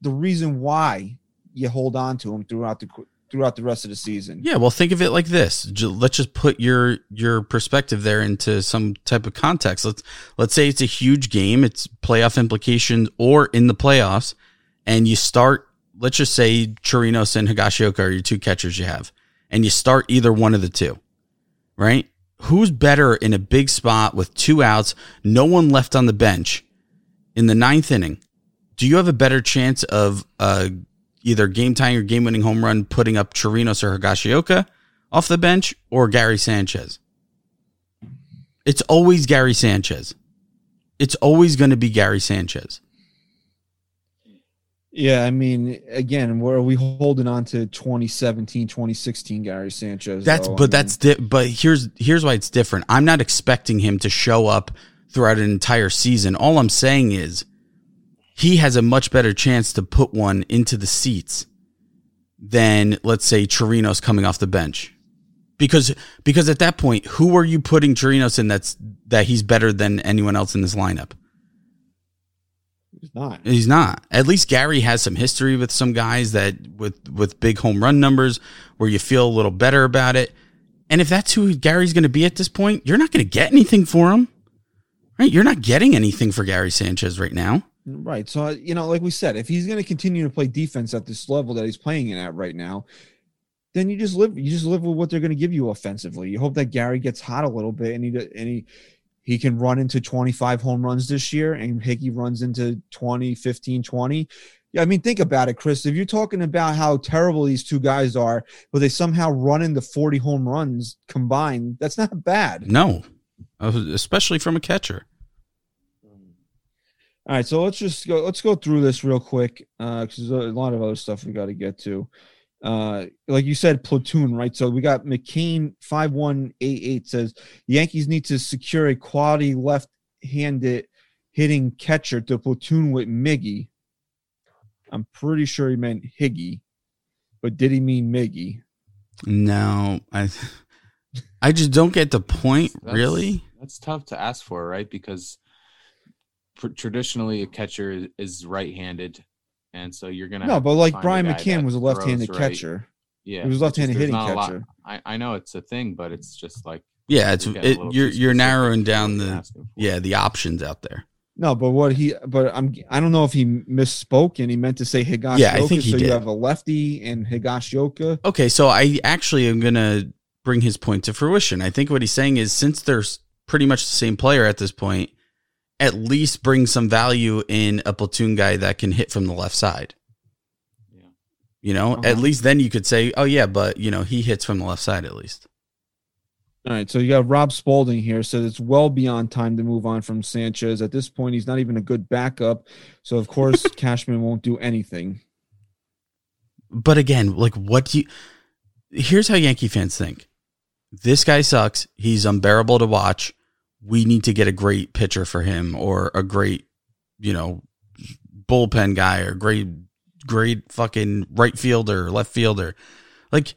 the reason why you hold on to them throughout the throughout the rest of the season. Yeah, well, think of it like this. Let's just put your your perspective there into some type of context. Let's let's say it's a huge game, it's playoff implications or in the playoffs, and you start, let's just say Chirinos and Higashioka are your two catchers you have. And you start either one of the two, right? Who's better in a big spot with two outs, no one left on the bench in the ninth inning? Do you have a better chance of uh, either game-tying or game-winning home run putting up Chirinos or Higashioka off the bench or Gary Sanchez? It's always Gary Sanchez. It's always going to be Gary Sanchez. Yeah, I mean, again, where are we holding on to twenty seventeen, twenty sixteen Gary Sanchez? That's though? but I mean, that's di- but here's here's why it's different. I'm not expecting him to show up throughout an entire season. All I'm saying is he has a much better chance to put one into the seats than, let's say, Chirinos coming off the bench. Because because at that point, who are you putting Chirinos in that's that he's better than anyone else in this lineup? He's not. He's not. At least Gary has some history with some guys that with, with big home run numbers where you feel a little better about it. And if that's who Gary's going to be at this point, you're not going to get anything for him. Right? You're not getting anything for Gary Sanchez right now. Right. So, you know, like we said, if he's going to continue to play defense at this level that he's playing at right now, then you just live, you just live with what they're going to give you offensively. You hope that Gary gets hot a little bit and he, and he, he can run into twenty-five home runs this year and Hickey runs into twenty, fifteen, twenty. Yeah, I mean, think about it, Chris. If you're talking about how terrible these two guys are, but they somehow run into forty home runs combined, that's not bad. No, especially from a catcher. All right, so let's just go. Let's go through this real quick because uh, there's a lot of other stuff we got to get to. Uh, like you said, platoon, right? So we got McCain five one eight eight says Yankees need to secure a quality left-handed hitting catcher to platoon with Miggy. I'm pretty sure he meant Higgy, but did he mean Miggy? No, I, I just don't get the point. That's, really, that's tough to ask for, right? Because traditionally a catcher is right-handed, and so you're gonna no but like Brian McCann was a left-handed right. catcher yeah he was left-handed hitting catcher. I, I know it's a thing, but it's just like yeah it's it, you're you're narrowing down the yeah the options out there. No, but what he but I'm I don't know if he misspoke and he meant to say Higashioka. Yeah, I think he so did. You have a lefty and Higashioka. Okay, so I actually am gonna bring his point to fruition. I think what he's saying is, since they're pretty much the same player at this point, at least bring some value in a platoon guy that can hit from the left side. Yeah. You know, uh-huh. At least then you could say, oh yeah, but you know, he hits from the left side at least. All right. So you got Rob Spalding here. So it's well beyond time to move on from Sanchez. At this point, he's not even a good backup. So of course Cashman won't do anything. But again, like what do you, here's how Yankee fans think. This guy sucks. He's unbearable to watch. We need to get a great pitcher for him, or a great, you know, bullpen guy, or great, great fucking right fielder, or left fielder. Like,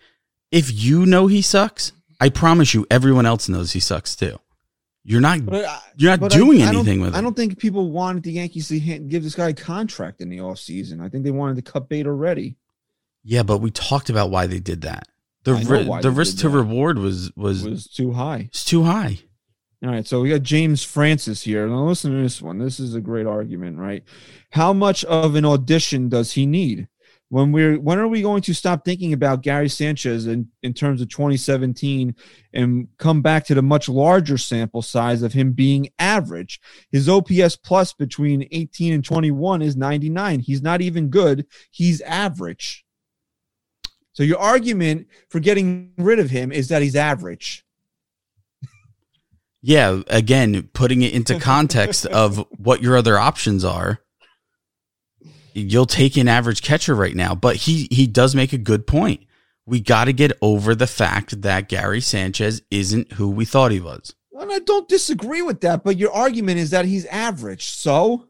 if you know he sucks, I promise you, everyone else knows he sucks too. You're not, but I, you're not doing I, I anything with it. I don't think people wanted the Yankees to give this guy a contract in the offseason. I think they wanted to cut bait already. Yeah, but we talked about why they did that. The ri- the risk to that. reward was was, was too high. It's too high. All right, so we got James Francis here. Now listen to this one. This is a great argument, right? How much of an audition does he need? When we're when are we going to stop thinking about Gary Sanchez in, in terms of twenty seventeen and come back to the much larger sample size of him being average? His O P S plus between eighteen and twenty-one is ninety-nine. He's not even good. He's average. So your argument for getting rid of him is that he's average. Yeah, again, putting it into context of what your other options are, you'll take an average catcher right now. But he he does make a good point. We got to get over the fact that Gary Sanchez isn't who we thought he was. And I don't disagree with that, but your argument is that he's average. So?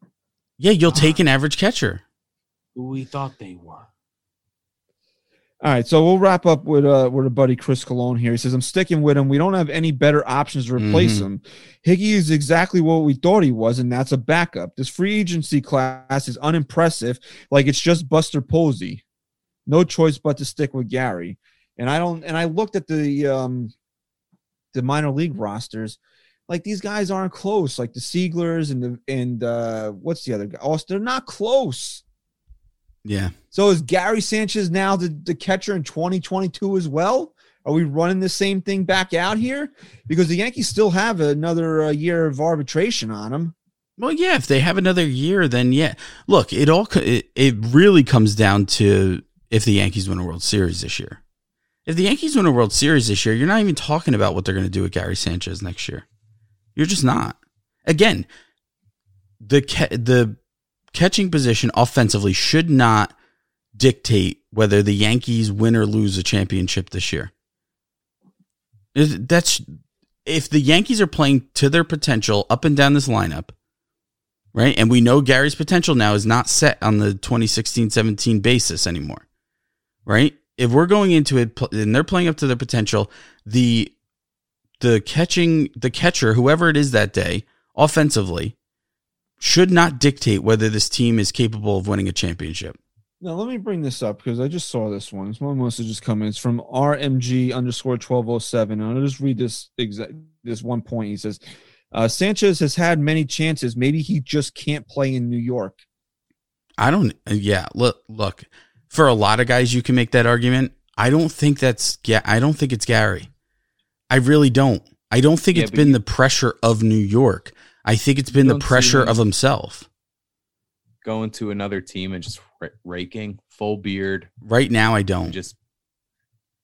Yeah, you'll take an average catcher. Who we thought they were. All right, so we'll wrap up with uh, with a buddy, Chris Colon here. He says, I'm sticking with him. We don't have any better options to replace mm-hmm. him. Hickey is exactly what we thought he was, and that's a backup. This free agency class is unimpressive, like it's just Buster Posey. No choice but to stick with Gary. And I don't. And I looked at the um, the minor league rosters. Like, these guys aren't close. Like the Sieglers and the and uh, what's the other guy? Oh, they're not close. Yeah. So is Gary Sanchez now the, the catcher in twenty twenty-two as well? Are we running the same thing back out here? Because the Yankees still have another uh, year of arbitration on them. Well, yeah, if they have another year, then yeah. Look, it all it, it really comes down to if the Yankees win a World Series this year. If the Yankees win a World Series this year, you're not even talking about what they're going to do with Gary Sanchez next year. You're just not. Again, the the catching position offensively should not dictate whether the Yankees win or lose a championship this year. That's if the Yankees are playing to their potential up and down this lineup, right? And we know Gary's potential now is not set on the twenty sixteen seventeen basis anymore, right? If we're going into it and they're playing up to their potential, the the catching the catcher, whoever it is that day, offensively, should not dictate whether this team is capable of winning a championship. Now, let me bring this up because I just saw this one. It's one must have just come in. It's from R M G underscore twelve oh seven. And I'll just read this exact this one point. He says, uh, Sanchez has had many chances. Maybe he just can't play in New York. I don't. Yeah, look, look, for a lot of guys, you can make that argument. I don't think that's yeah. I don't think it's Gary. I really don't. I don't think yeah, it's been you, the pressure of New York. I think it's been the pressure of himself. Going to another team and just raking full beard. Right now, I don't. Just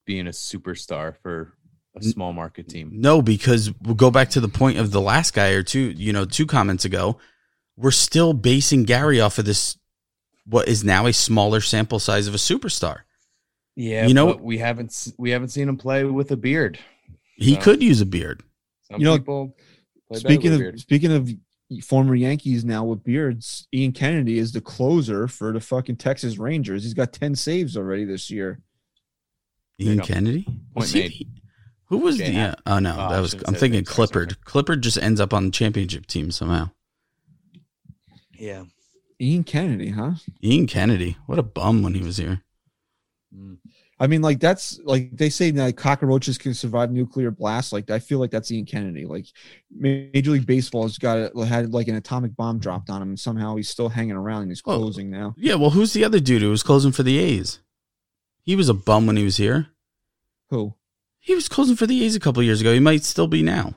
being a superstar for a small market team. No, because we'll go back to the point of the last guy or two, you know, two comments ago. We're still basing Gary off of this, what is now a smaller sample size of a superstar. Yeah, you know, but we haven't we haven't seen him play with a beard. He so, could use a beard. Some you know, people play speaking of beard. Speaking of former Yankees now with beards, Ian Kennedy is the closer for the fucking Texas Rangers. He's got ten saves already this year. Ian Kennedy? Point made. He, who was Jay the? Uh, oh no, oh, that was. I'm thinking Clippard. Clippard just ends up on the championship team somehow. Yeah, Ian Kennedy, huh? Ian Kennedy, what a bum when he was here. Mm. I mean, like, that's like they say that cockroaches can survive nuclear blasts. Like, I feel like that's Ian Kennedy. Like, Major League Baseball has got a, had like an atomic bomb dropped on him, and somehow he's still hanging around and he's closing well, now. Yeah, well, who's the other dude who was closing for the A's? He was a bum when he was here. Who? He was closing for the A's a couple of years ago. He might still be now.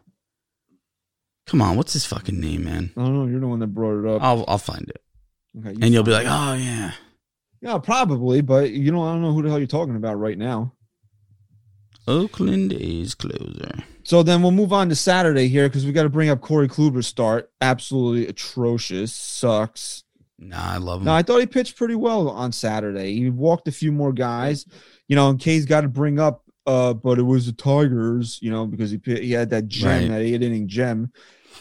Come on, what's his fucking name, man? I don't know. You're the one that brought it up. I'll I'll find it. Okay, you and you'll be like, it. oh yeah. Yeah, probably, but you know, I don't know who the hell you're talking about right now. Oakland A's closer. So then we'll move on to Saturday here because we got to bring up Corey Kluber's start. Absolutely atrocious. Sucks. Nah, I love him. No, I thought he pitched pretty well on Saturday. He walked a few more guys. You know, and K's got to bring up, uh, but it was the Tigers, you know, because he he had that gem, right. that eight-inning gem.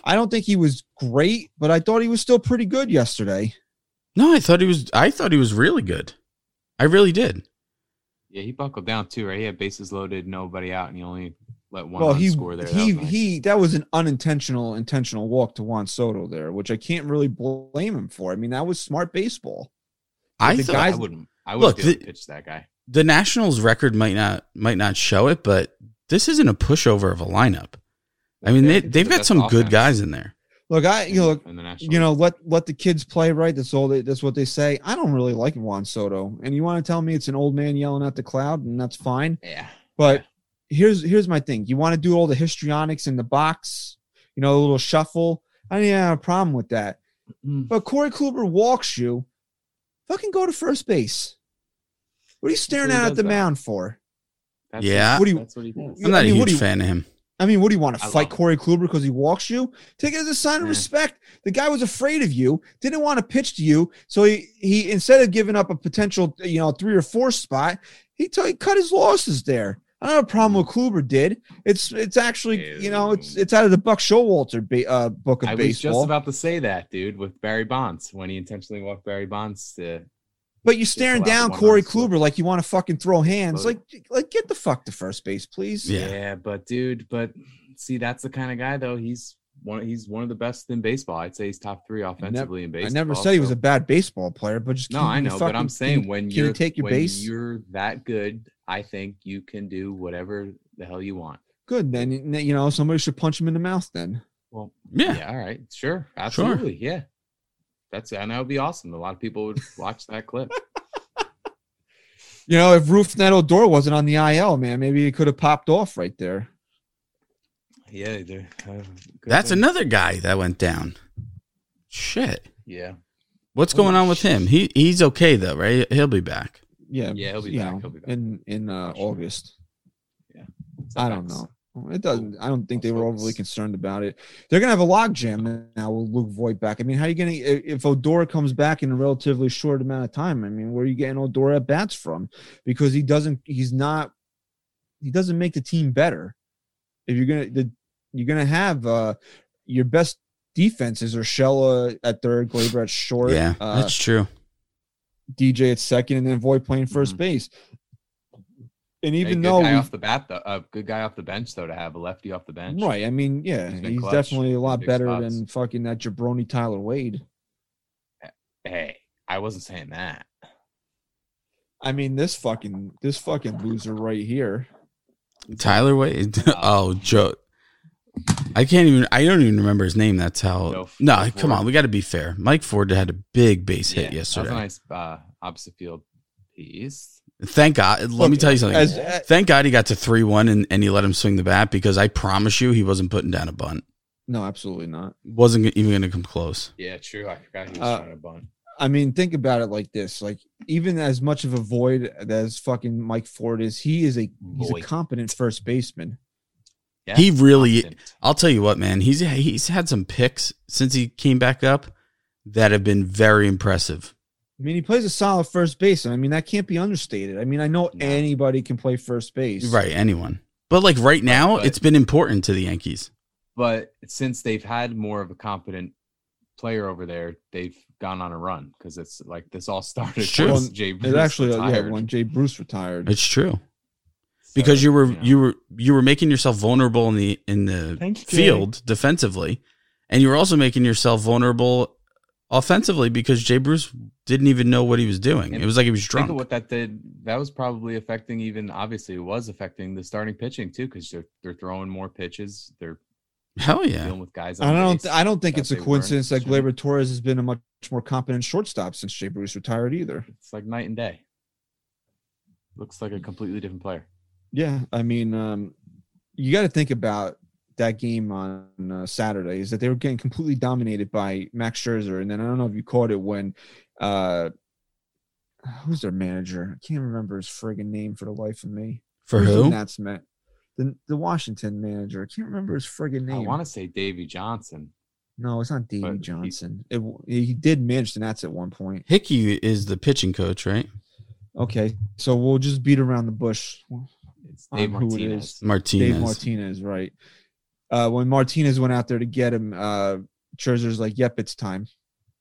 I don't think he was great, but I thought he was still pretty good yesterday. No, I thought he was. I thought he was really good. I really did. Yeah, he buckled down too, right? He had bases loaded, nobody out, and he only let one well, he, score there. He that he that was an unintentional intentional walk to Juan Soto there, which I can't really blame him for. I mean, that was smart baseball. Like I thought guys, I wouldn't. I wouldn't look, the, pitch that guy. The Nationals' record might not might not show it, but this isn't a pushover of a lineup. I mean, they, they've got some offense. Good guys in there. Look, I you know, you know, let let the kids play, right? That's all. They, that's what they say. I don't really like Juan Soto, and you want to tell me it's an old man yelling at the cloud, and that's fine. Yeah. But yeah. here's here's my thing. You want to do all the histrionics in the box, you know, a little shuffle. I didn't have a problem with that. Mm-hmm. But Corey Kluber walks you. Fucking go to first base. What are you staring out at the that. mound for? That's yeah. What do you? That's what he does. I'm not I mean, a huge fan you, of him. I mean, what do you want to I fight Corey Kluber because he walks you? Take it as a sign of yeah. respect. The guy was afraid of you, didn't want to pitch to you, so he he instead of giving up a potential, you know, three or four spot, he, t- he cut his losses there. I don't have a problem with Kluber did. It's it's actually Ew. you know it's it's out of the Buck Showalter ba- uh, book of I baseball. I was just about to say that, dude, with Barry Bonds when he intentionally walked Barry Bonds to. But you're staring down Corey Kluber like you want to fucking throw hands. Like, like get the fuck to first base, please. Yeah. yeah, but dude, but see, that's the kind of guy though. He's one. He's one of the best in baseball. I'd say he's top three offensively nev- in baseball. I never said so. He was a bad baseball player, but just no, I know. Fucking, but I'm saying when you're you take your when base? you're that good, I think you can do whatever the hell you want. Good, then you know somebody should punch him in the mouth. Then. Well, yeah. yeah all right. Sure. Absolutely. Sure. Yeah. That's and that would be awesome. A lot of people would watch that clip. You know, if Rougned Odor wasn't on the I L, man, maybe it could have popped off right there. Yeah, kind of that's thing. Another guy that went down. Shit. Yeah. What's oh, going on with him? He he's okay though, right? He'll be back. Yeah. Yeah, he'll be back. Know, he'll be back in in uh, sure. August. Yeah. I don't know. It doesn't. I don't think they were overly concerned about it. They're gonna have a logjam now with Luke Voit back. I mean, how are you gonna if Odor comes back in a relatively short amount of time? I mean, where are you getting Odor at bats from? Because he doesn't. He's not. He doesn't make the team better. If you're gonna, the, you're gonna have uh, your best defenses. Urshela at third, Gleyber at short. Yeah, uh, that's true. D J at second, and then Voit playing first mm-hmm. base. And even hey, good though guy off the bat, a uh, good guy off the bench though to have a lefty off the bench, right? I mean, yeah, he's, he's definitely a lot better spots. than fucking that jabroni Tyler Wade. Hey, I wasn't saying that. I mean, this fucking this fucking loser right here, Tyler Wade. Oh, Joe, I can't even. I don't even remember his name. That's how. No, nah, come on, we got to be fair. Mike Ford had a big base yeah, hit yesterday. That was a nice uh, opposite field piece. Thank God. Let Look, me tell you something. As, as, Thank God he got to three one and, and he let him swing the bat, because I promise you he wasn't putting down a bunt. No, absolutely not. Wasn't even going to come close. Yeah, true. I forgot he was uh, trying to bunt. I mean, think about it like this. Like, even as much of a void as fucking Mike Ford is, he is a he's a competent first baseman. Yeah, he really competent. I'll tell you what, man. He's he's had some picks since he came back up that have been very impressive. I mean, he plays a solid first base. I mean, that can't be understated. I mean, I know no. anybody can play first base. Right, anyone. But, like, right now, but, it's been important to the Yankees. But since they've had more of a competent player over there, they've gone on a run, because it's like this all started true. When Jay Bruce it actually, retired. Yeah, when Jay Bruce retired. It's true. So, because you were you, know. you were you were making yourself vulnerable in the in the Thanks, field Jay. defensively, and you were also making yourself vulnerable offensively, because Jay Bruce didn't even know what he was doing. And it was like he was drunk. Think of what that did. That was probably affecting even, obviously, it was affecting the starting pitching too, because they're they're throwing more pitches. They're hell yeah dealing with guys. On I don't. Th- I don't think it's a coincidence that Gleyber Torres has been a much more competent shortstop since Jay Bruce retired either. It's like night and day. Looks like a completely different player. Yeah, I mean, um, you got to think about that game on uh, Saturday is that they were getting completely dominated by Max Scherzer. And then I don't know if you caught it when uh, who's their manager? I can't remember his friggin' name for the life of me. For who's who? That's met the, the Washington manager. I can't remember his friggin' name. I want to say Davey Johnson. No, it's not Davey Johnson. He, it, he did manage the Nats at one point. Hickey is the pitching coach, right? Okay. So we'll just beat around the bush. It's Dave Martinez. It is. Martinez. Dave Martinez, right. Uh, when Martinez went out there to get him, uh, Scherzer's like, yep, it's time.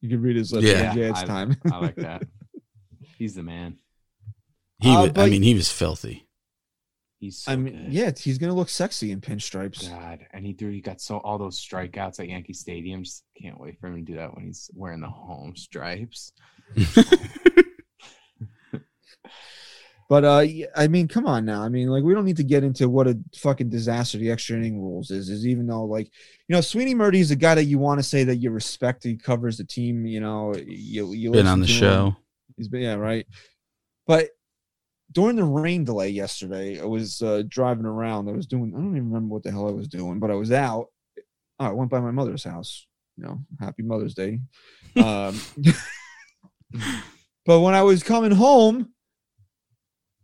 You can read his lips. Yeah, yeah it's I, time. I like that. He's the man. He, uh, was, I mean, he was filthy. He's so I mean, good. Yeah, he's going to look sexy in pinstripes. God, and he threw, he got so all those strikeouts at Yankee Stadium. Just can't wait for him to do that when he's wearing the home stripes. But, uh, I mean, come on now. I mean, like, we don't need to get into what a fucking disaster the extra inning rules is, is even though, like, you know, Sweeney Murdy is a guy that you want to say that you respect. He covers the team, you know. You, you been on the show. He's been, yeah, right. But during the rain delay yesterday, I was uh, driving around. I was doing – I don't even remember what the hell I was doing, but I was out. Oh, I went by my mother's house. You know, happy Mother's Day. um, but when I was coming home –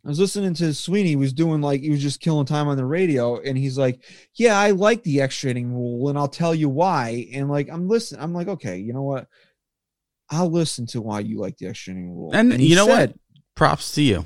I was listening to Sweeney. He was doing like, he was just killing time on the radio. And he's like, yeah, I like the extra inning rule and I'll tell you why. And like, I'm listening. I'm like, okay, you know what? I'll listen to why you like the extra inning rule. And, and you know said, what? Props to you.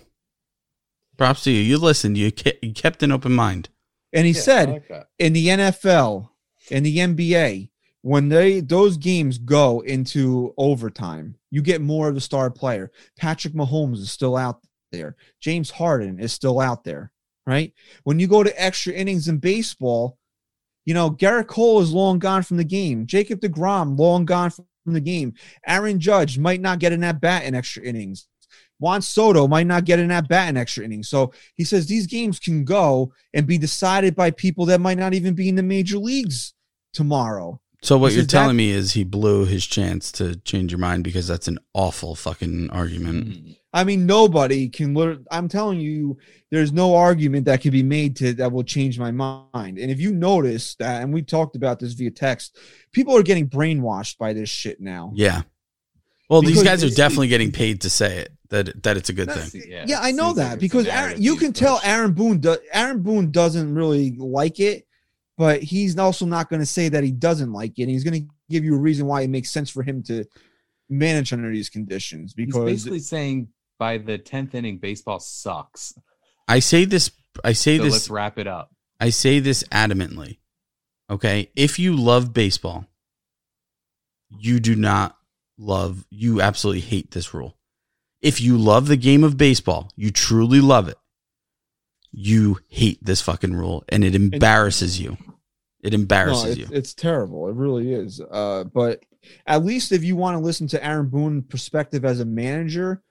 Props to you. You listened. You kept an open mind. And he yeah, said like in the N F L, in the N B A, when they those games go into overtime, you get more of the star player. Patrick Mahomes is still out there. James Harden is still out there, right? When you go to extra innings in baseball, you know, Gerrit Cole is long gone from the game. Jacob DeGrom, long gone from the game. Aaron Judge might not get an at-bat in extra innings. Juan Soto might not get an at-bat in extra innings. So he says these games can go and be decided by people that might not even be in the major leagues tomorrow. So what you're telling me is he blew his chance to change your mind, because that's an awful fucking argument. I mean, nobody can literally, I'm telling you, there's no argument that can be made to that will change my mind. And if you notice that, and we talked about this via text, people are getting brainwashed by this shit now. Yeah. Well, because these guys are definitely getting paid to say it, that that it's a good thing. Yeah, yeah I know that, because Aaron, you can tell Aaron Boone do, Aaron Boone doesn't really like it. But he's also not going to say that he doesn't like it. And he's going to give you a reason why it makes sense for him to manage under these conditions. Because he's basically saying by the tenth inning, baseball sucks. I say this. I say so this. Let's wrap it up. I say this adamantly. Okay, if you love baseball, you do not love, you absolutely hate this rule. If you love the game of baseball, you truly love it, you hate this fucking rule, and it embarrasses and, you. It embarrasses no, it's, you. It's terrible. It really is. Uh, but at least if you want to listen to Aaron Boone's perspective as a manager,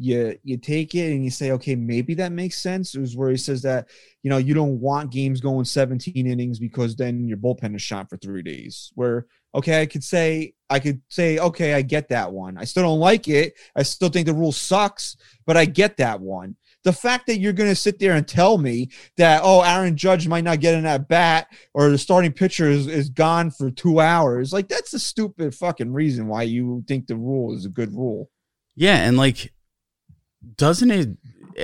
you you take it and you say, okay, maybe that makes sense. It was where he says that, you know, you don't want games going seventeen innings because then your bullpen is shot for three days. Where, okay, I could say, I could say, okay, I get that one. I still don't like it. I still think the rule sucks, but I get that one. The fact that you're going to sit there and tell me that, oh, Aaron Judge might not get in that bat or the starting pitcher is, is gone for two hours. Like, that's a stupid fucking reason why you think the rule is a good rule. Yeah. And like, doesn't it,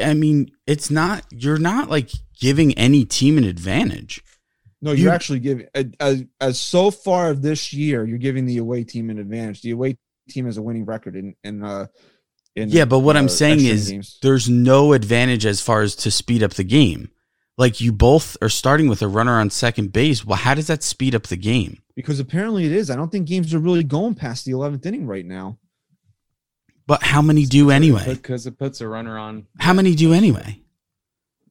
I mean, it's not, you're not like giving any team an advantage. No, you're you, actually giving, as, as so far this year, you're giving the away team an advantage. The away team has a winning record in, in, uh, in, yeah, but what uh, I'm saying is games. There's no advantage as far as to speed up the game. Like, you both are starting with a runner on second base. Well, how does that speed up the game? Because apparently it is. I don't think games are really going past the eleventh inning right now. But how many do anyway? Because it puts a runner on. How many do anyway?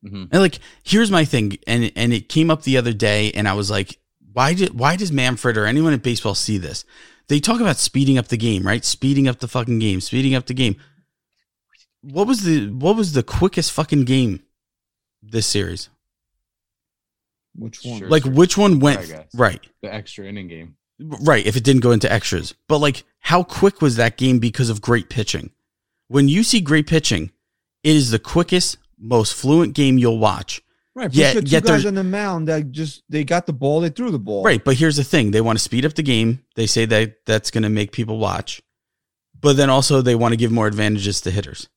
Mm-hmm. And like, here's my thing, and and it came up the other day, and I was like, why did why does Manfred or anyone at baseball see this? They talk about speeding up the game, right? Speeding up the fucking game, speeding up the game. What was the what was the quickest fucking game this series? Which one? Sure, like sure. Which one went right? The extra inning game. Right, if it didn't go into extras. But like, how quick was that game because of great pitching? When you see great pitching, it is the quickest, most fluent game you'll watch. Right, but yet, you yet two guys on the mound that just, they got the ball, they threw the ball. Right, but here's the thing. They want to speed up the game. They say that that's going to make people watch. But then also they want to give more advantages to hitters.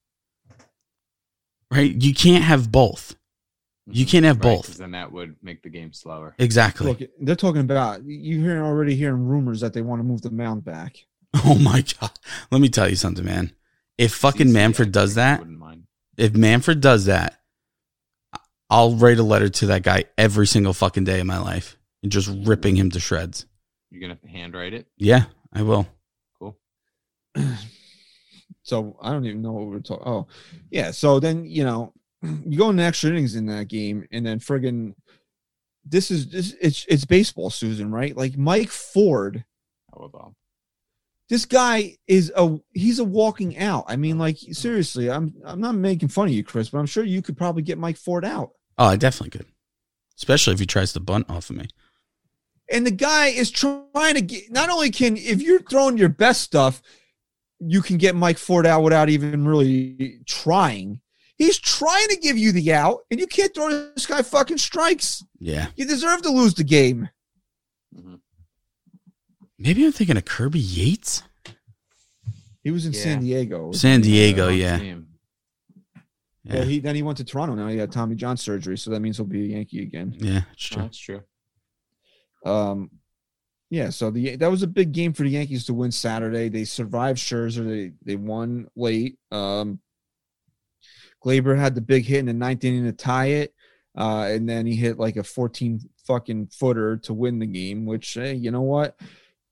Right? You can't have both. You can't have right, both. Then that would make the game slower. Exactly. Look, they're talking about, you're hearing, already hearing rumors that they want to move the mound back. Oh my God. Let me tell you something, man. If fucking Manfred does that, if Manfred does that, I'll write a letter to that guy every single fucking day of my life and just ripping him to shreds. You're going to handwrite it? Yeah, I will. Cool. So I don't even know what we're talking. Oh, yeah. So then, you know, you go into extra innings in that game, and then friggin' this is this, it's it's baseball, Susan, right? Like Mike Ford. How about this guy is a he's a walking out. I mean, like seriously, I'm I'm not making fun of you, Chris, but I'm sure you could probably get Mike Ford out. Oh, I definitely could, especially if he tries to bunt off of me. And the guy is trying to get. Not only can if you're throwing your best stuff, you can get Mike Ford out without even really trying. He's trying to give you the out, and you can't throw this guy fucking strikes. Yeah. You deserve to lose the game. Maybe I'm thinking of Kirby Yates. He was in yeah. San Diego. San Diego, yeah. Yeah. yeah he, then he went to Toronto. Now he had Tommy John surgery, so that means he'll be a Yankee again. Yeah, that's true. Oh, that's true. Um, yeah, so the that was a big game for the Yankees to win Saturday. They survived Scherzer. They, they won late. Um. Gleyber had the big hit in the ninth inning to tie it, uh, and then he hit like a fourteen fucking footer to win the game, which, hey, you know what?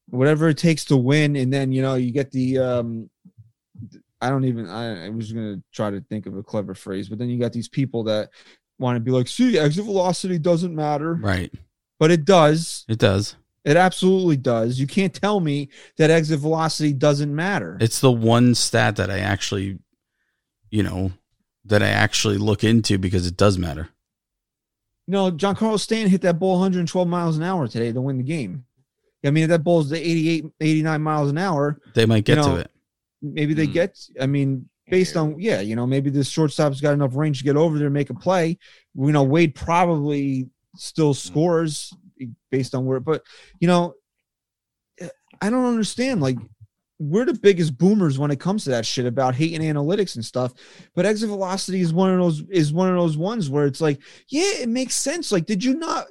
Whatever it takes to win, and then, you know, you get the um, – I don't even – I was going to try to think of a clever phrase, but then you got these people that want to be like, see, exit velocity doesn't matter. Right. But it does. It does. It absolutely does. You can't tell me that exit velocity doesn't matter. It's the one stat that I actually, you know – that I actually look into because it does matter. You know, Giancarlo Stanton hit that ball one hundred twelve miles an hour today to win the game. I mean, if that ball's the eighty-eight, eighty-nine miles an hour, they might get you know, to it. Maybe they mm. get, I mean, based on, yeah, you know, maybe this shortstop's got enough range to get over there and make a play. You know, Wade probably still scores based on where, but, you know, I don't understand. Like, we're the biggest boomers when it comes to that shit about hating analytics and stuff, but exit velocity is one of those is one of those ones where it's like, yeah, it makes sense. Like, did you not?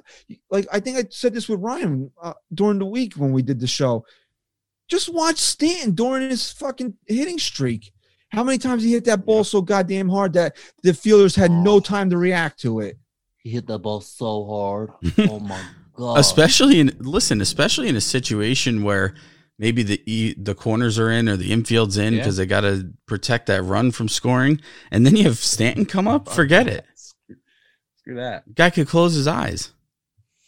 Like, I think I said this with Ryan uh, during the week when we did the show. Just watch Stanton during his fucking hitting streak. How many times he hit that ball so goddamn hard that the fielders had oh. no time to react to it? He hit that ball so hard. Oh my god! Especially in listen, especially in a situation where maybe the e- the corners are in or the infield's in because yeah. they got to protect that run from scoring. And then you have Stanton come up, forget it. Screw, screw that. Guy could close his eyes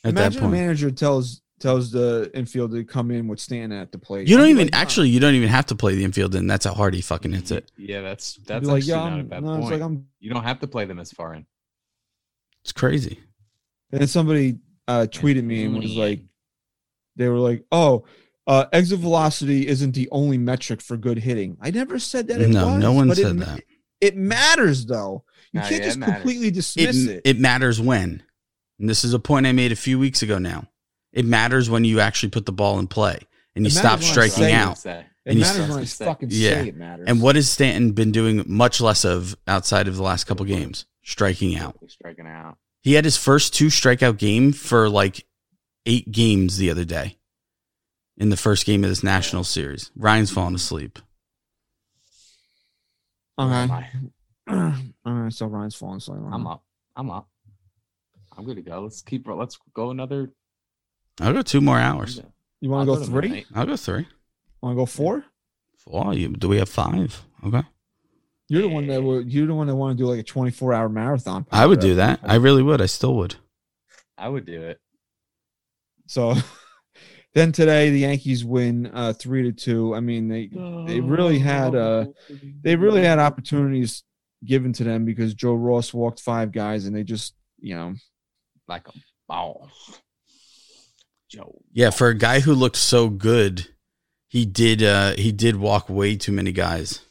at Imagine that point. A manager tells tells the infield to come in with Stanton at the plate. You don't I'd even like, actually. You don't even have to play the infield in. That's how hard he fucking hits it. Yeah, that's that's like, actually yeah, not a bad no, point. Like you don't have to play them as far in. It's crazy. And then somebody uh, tweeted me and was like, they were like, oh, uh, exit velocity isn't the only metric for good hitting. I never said that it no, was. No, no one said it, that. It matters, though. You nah, can't yeah, just completely dismiss it, it. It matters when. And this is a point I made a few weeks ago now. It matters when you actually put the ball in play and you stop striking out. It matters when I fucking say it matters. And what has Stanton been doing much less of outside of the last couple games? Striking out. Striking out. He had his first two strikeout game for like eight games the other day in the first game of this national series. Ryan's falling asleep. Okay. All right. So Ryan's falling asleep. I'm up. I'm up. I'm good to go. Let's keep. Let's go another. I'll go two more hours. You want to go, go three? Tonight. I'll go three. Want to go four? Four. You, do we have five? Okay. You're the one that would. You're the one that want to do like a twenty-four hour marathon. I would do that. I really would. I still would. I would do it. So, then today the Yankees win uh, three to two. I mean they they really had uh they really had opportunities given to them because Joe Ross walked five guys and they just you know like a ball. Joe. Yeah, for a guy who looked so good, he did. Uh, he did walk way too many guys.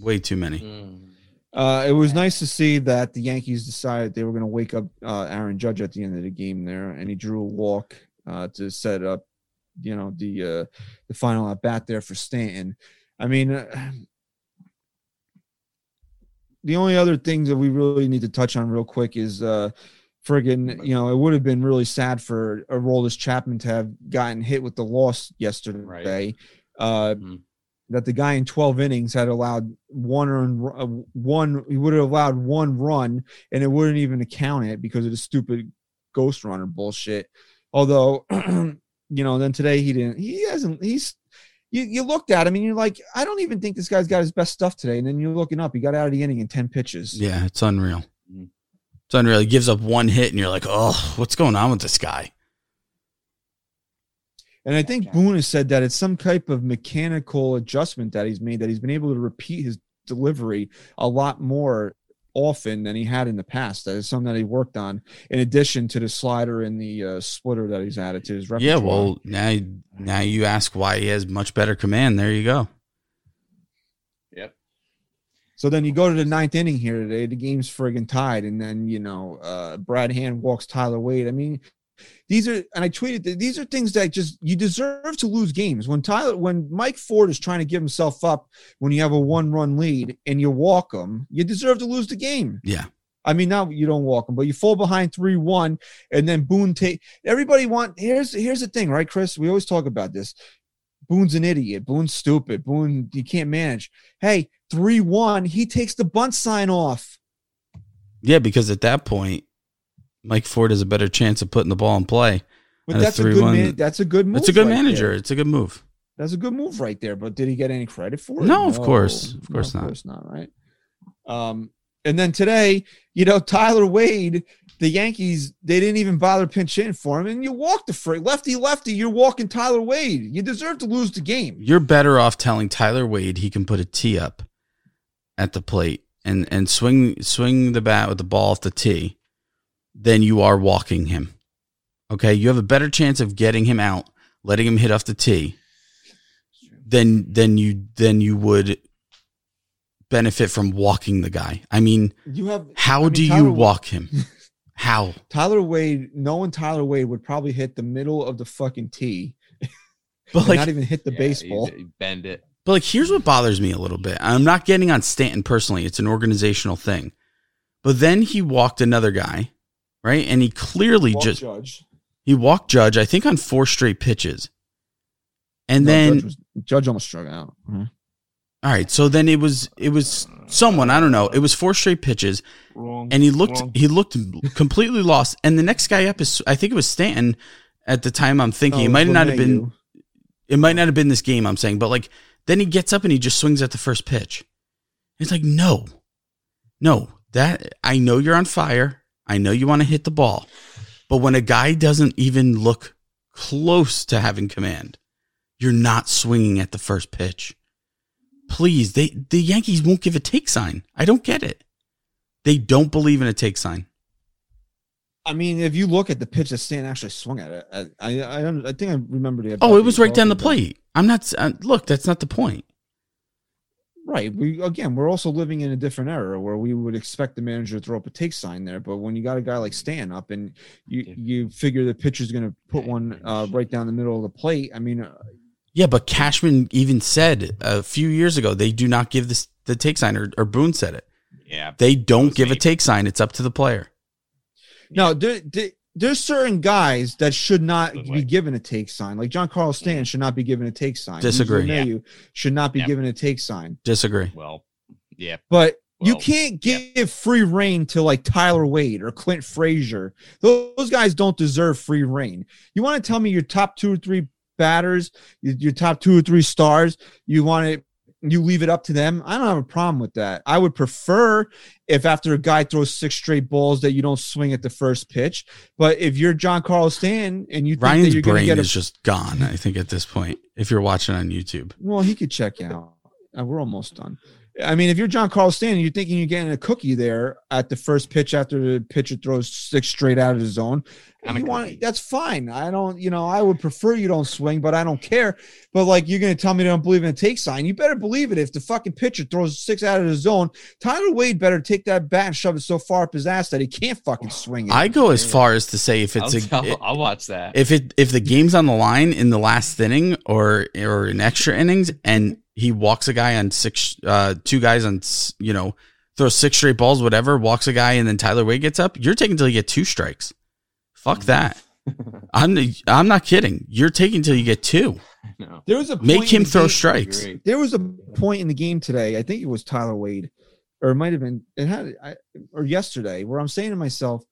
Way too many. Uh, it was nice to see that the Yankees decided they were going to wake up uh, Aaron Judge at the end of the game there, and he drew a walk uh, to set up, you know, the uh, the final at bat there for Stanton. I mean, uh, the only other things that we really need to touch on real quick is uh, friggin', you know, it would have been really sad for Aroldis Chapman to have gotten hit with the loss yesterday. Right. Uh, mm-hmm. That the guy in twelve innings had allowed one run, one he would have allowed one run, and it wouldn't even count it because of the stupid ghost runner bullshit. Although, you know, then today he didn't. He hasn't. He's you. You looked at him and you're like, I don't even think this guy's got his best stuff today. And then you're looking up. He got out of the inning in ten pitches. Yeah, it's unreal. It's unreal. He gives up one hit, and you're like, oh, what's going on with this guy? And I think Boone has said that it's some type of mechanical adjustment that he's made, that he's been able to repeat his delivery a lot more often than he had in the past. That is something that he worked on in addition to the slider and the uh, splitter that he's added to his repertoire. Yeah, well, now, now you ask why he has much better command. There you go. Yep. So then you go to the ninth inning here today. The game's friggin' tied. And then, you know, uh, Brad Hand walks Tyler Wade. I mean – These are, and I tweeted that these are things that just, you deserve to lose games. When Tyler, when Mike Ford is trying to give himself up, when you have a one run lead and you walk him, you deserve to lose the game. Yeah. I mean, now you don't walk him, but you fall behind three one and then Boone take, everybody want, here's, here's the thing, right, Chris? We always talk about this. Boone's an idiot. Boone's stupid. Boone, you can't manage. Hey, three one, he takes the bunt sign off. Yeah, because at that point, Mike Ford has a better chance of putting the ball in play. But that's a, a good man, that's a good move. That's a good right manager. There. It's a good move. That's a good move right there. But did he get any credit for it? No, no. of course. Of course no, not. Of course not, right? Um, and then today, you know, Tyler Wade, the Yankees, they didn't even bother pinch in for him. And you walk the free lefty lefty, you're walking Tyler Wade. You deserve to lose the game. You're better off telling Tyler Wade he can put a tee up at the plate and, and swing swing the bat with the ball off the tee. Then you are walking him. Okay. You have a better chance of getting him out, letting him hit off the tee. Then, then you, then you would benefit from walking the guy. I mean, you have, how I mean, do Tyler, you walk him? How? Tyler Wade, knowing Tyler Wade would probably hit the middle of the fucking tee, but like, not even hit the yeah, baseball. You, you bend it. But like, here's what bothers me a little bit. I'm not getting on Stanton personally. It's an organizational thing, but then he walked another guy. Right, and he clearly just Judge. He walked Judge, I think, on four straight pitches, and no, then Judge, was, Judge almost struck out. Mm-hmm. All right, so then it was it was someone I don't know. It was four straight pitches, wrong, and he looked wrong. he looked completely lost. And the next guy up is I think it was Stanton at the time. I'm thinking no, it might not have been It might not have been this game, I'm saying, but like then he gets up and he just swings at the first pitch. It's like, no, no, that I know you're on fire. I know you want to hit the ball, but when a guy doesn't even look close to having command, you're not swinging at the first pitch. Please, they the Yankees won't give a take sign. I don't get it. They don't believe in a take sign. I mean, if you look at the pitch that Stan actually swung at, I I I, I think I remember the. Oh, it was right down the plate. I'm not uh, look. That's not the point. Right. We again, we're also living in a different era where we would expect the manager to throw up a take sign there. But when you got a guy like Stan up and you you figure the pitcher's going to put one uh, right down the middle of the plate, I mean. Uh, yeah, but Cashman even said a few years ago they do not give this the take sign, or, or Boone said it. Yeah, they don't give a take sign. It's up to the player. No, there, there, there's certain guys that should not be given a take sign. Like Giancarlo Stanton should not be given a take sign. Disagree. Yeah. You should not be yeah. given a take sign. Disagree. Well, yeah. But well, you can't give yeah. free reign to like Tyler Wade or Clint Frazier. Those, those guys don't deserve free reign. You want to tell me your top two or three batters, your top two or three stars, you want to you leave it up to them? I don't have a problem with that. I would prefer if after a guy throws six straight balls that you don't swing at the first pitch. But if you're Giancarlo Stanton and you think Ryan's that you're going to get a- is just gone, I think, at this point, if you're watching on YouTube. Well, he could check out. We're almost done. I mean, if you're Giancarlo Stanton, you're thinking you're getting a cookie there at the first pitch after the pitcher throws six straight out of the zone. You want, that's fine. I don't, you know, I would prefer you don't swing, but I don't care. But like, you're going to tell me they don't believe in a take sign. You better believe it. If the fucking pitcher throws six out of the zone, Tyler Wade better take that bat and shove it so far up his ass that he can't fucking swing it. I go as far as to say if it's, I'll, a, tell, I'll watch that. If it, if the game's on the line in the last inning or, or in extra innings and he walks a guy on six, uh, two guys on, you know, throws six straight balls, whatever, walks a guy, and then Tyler Wade gets up, you're taking until you get two strikes. Fuck that. I'm I'm not kidding. You're taking until you get two. No. There was a point Make him throw game. strikes. There was a point in the game today, I think it was Tyler Wade, or it might have been, it had, I, or yesterday, where I'm saying to myself,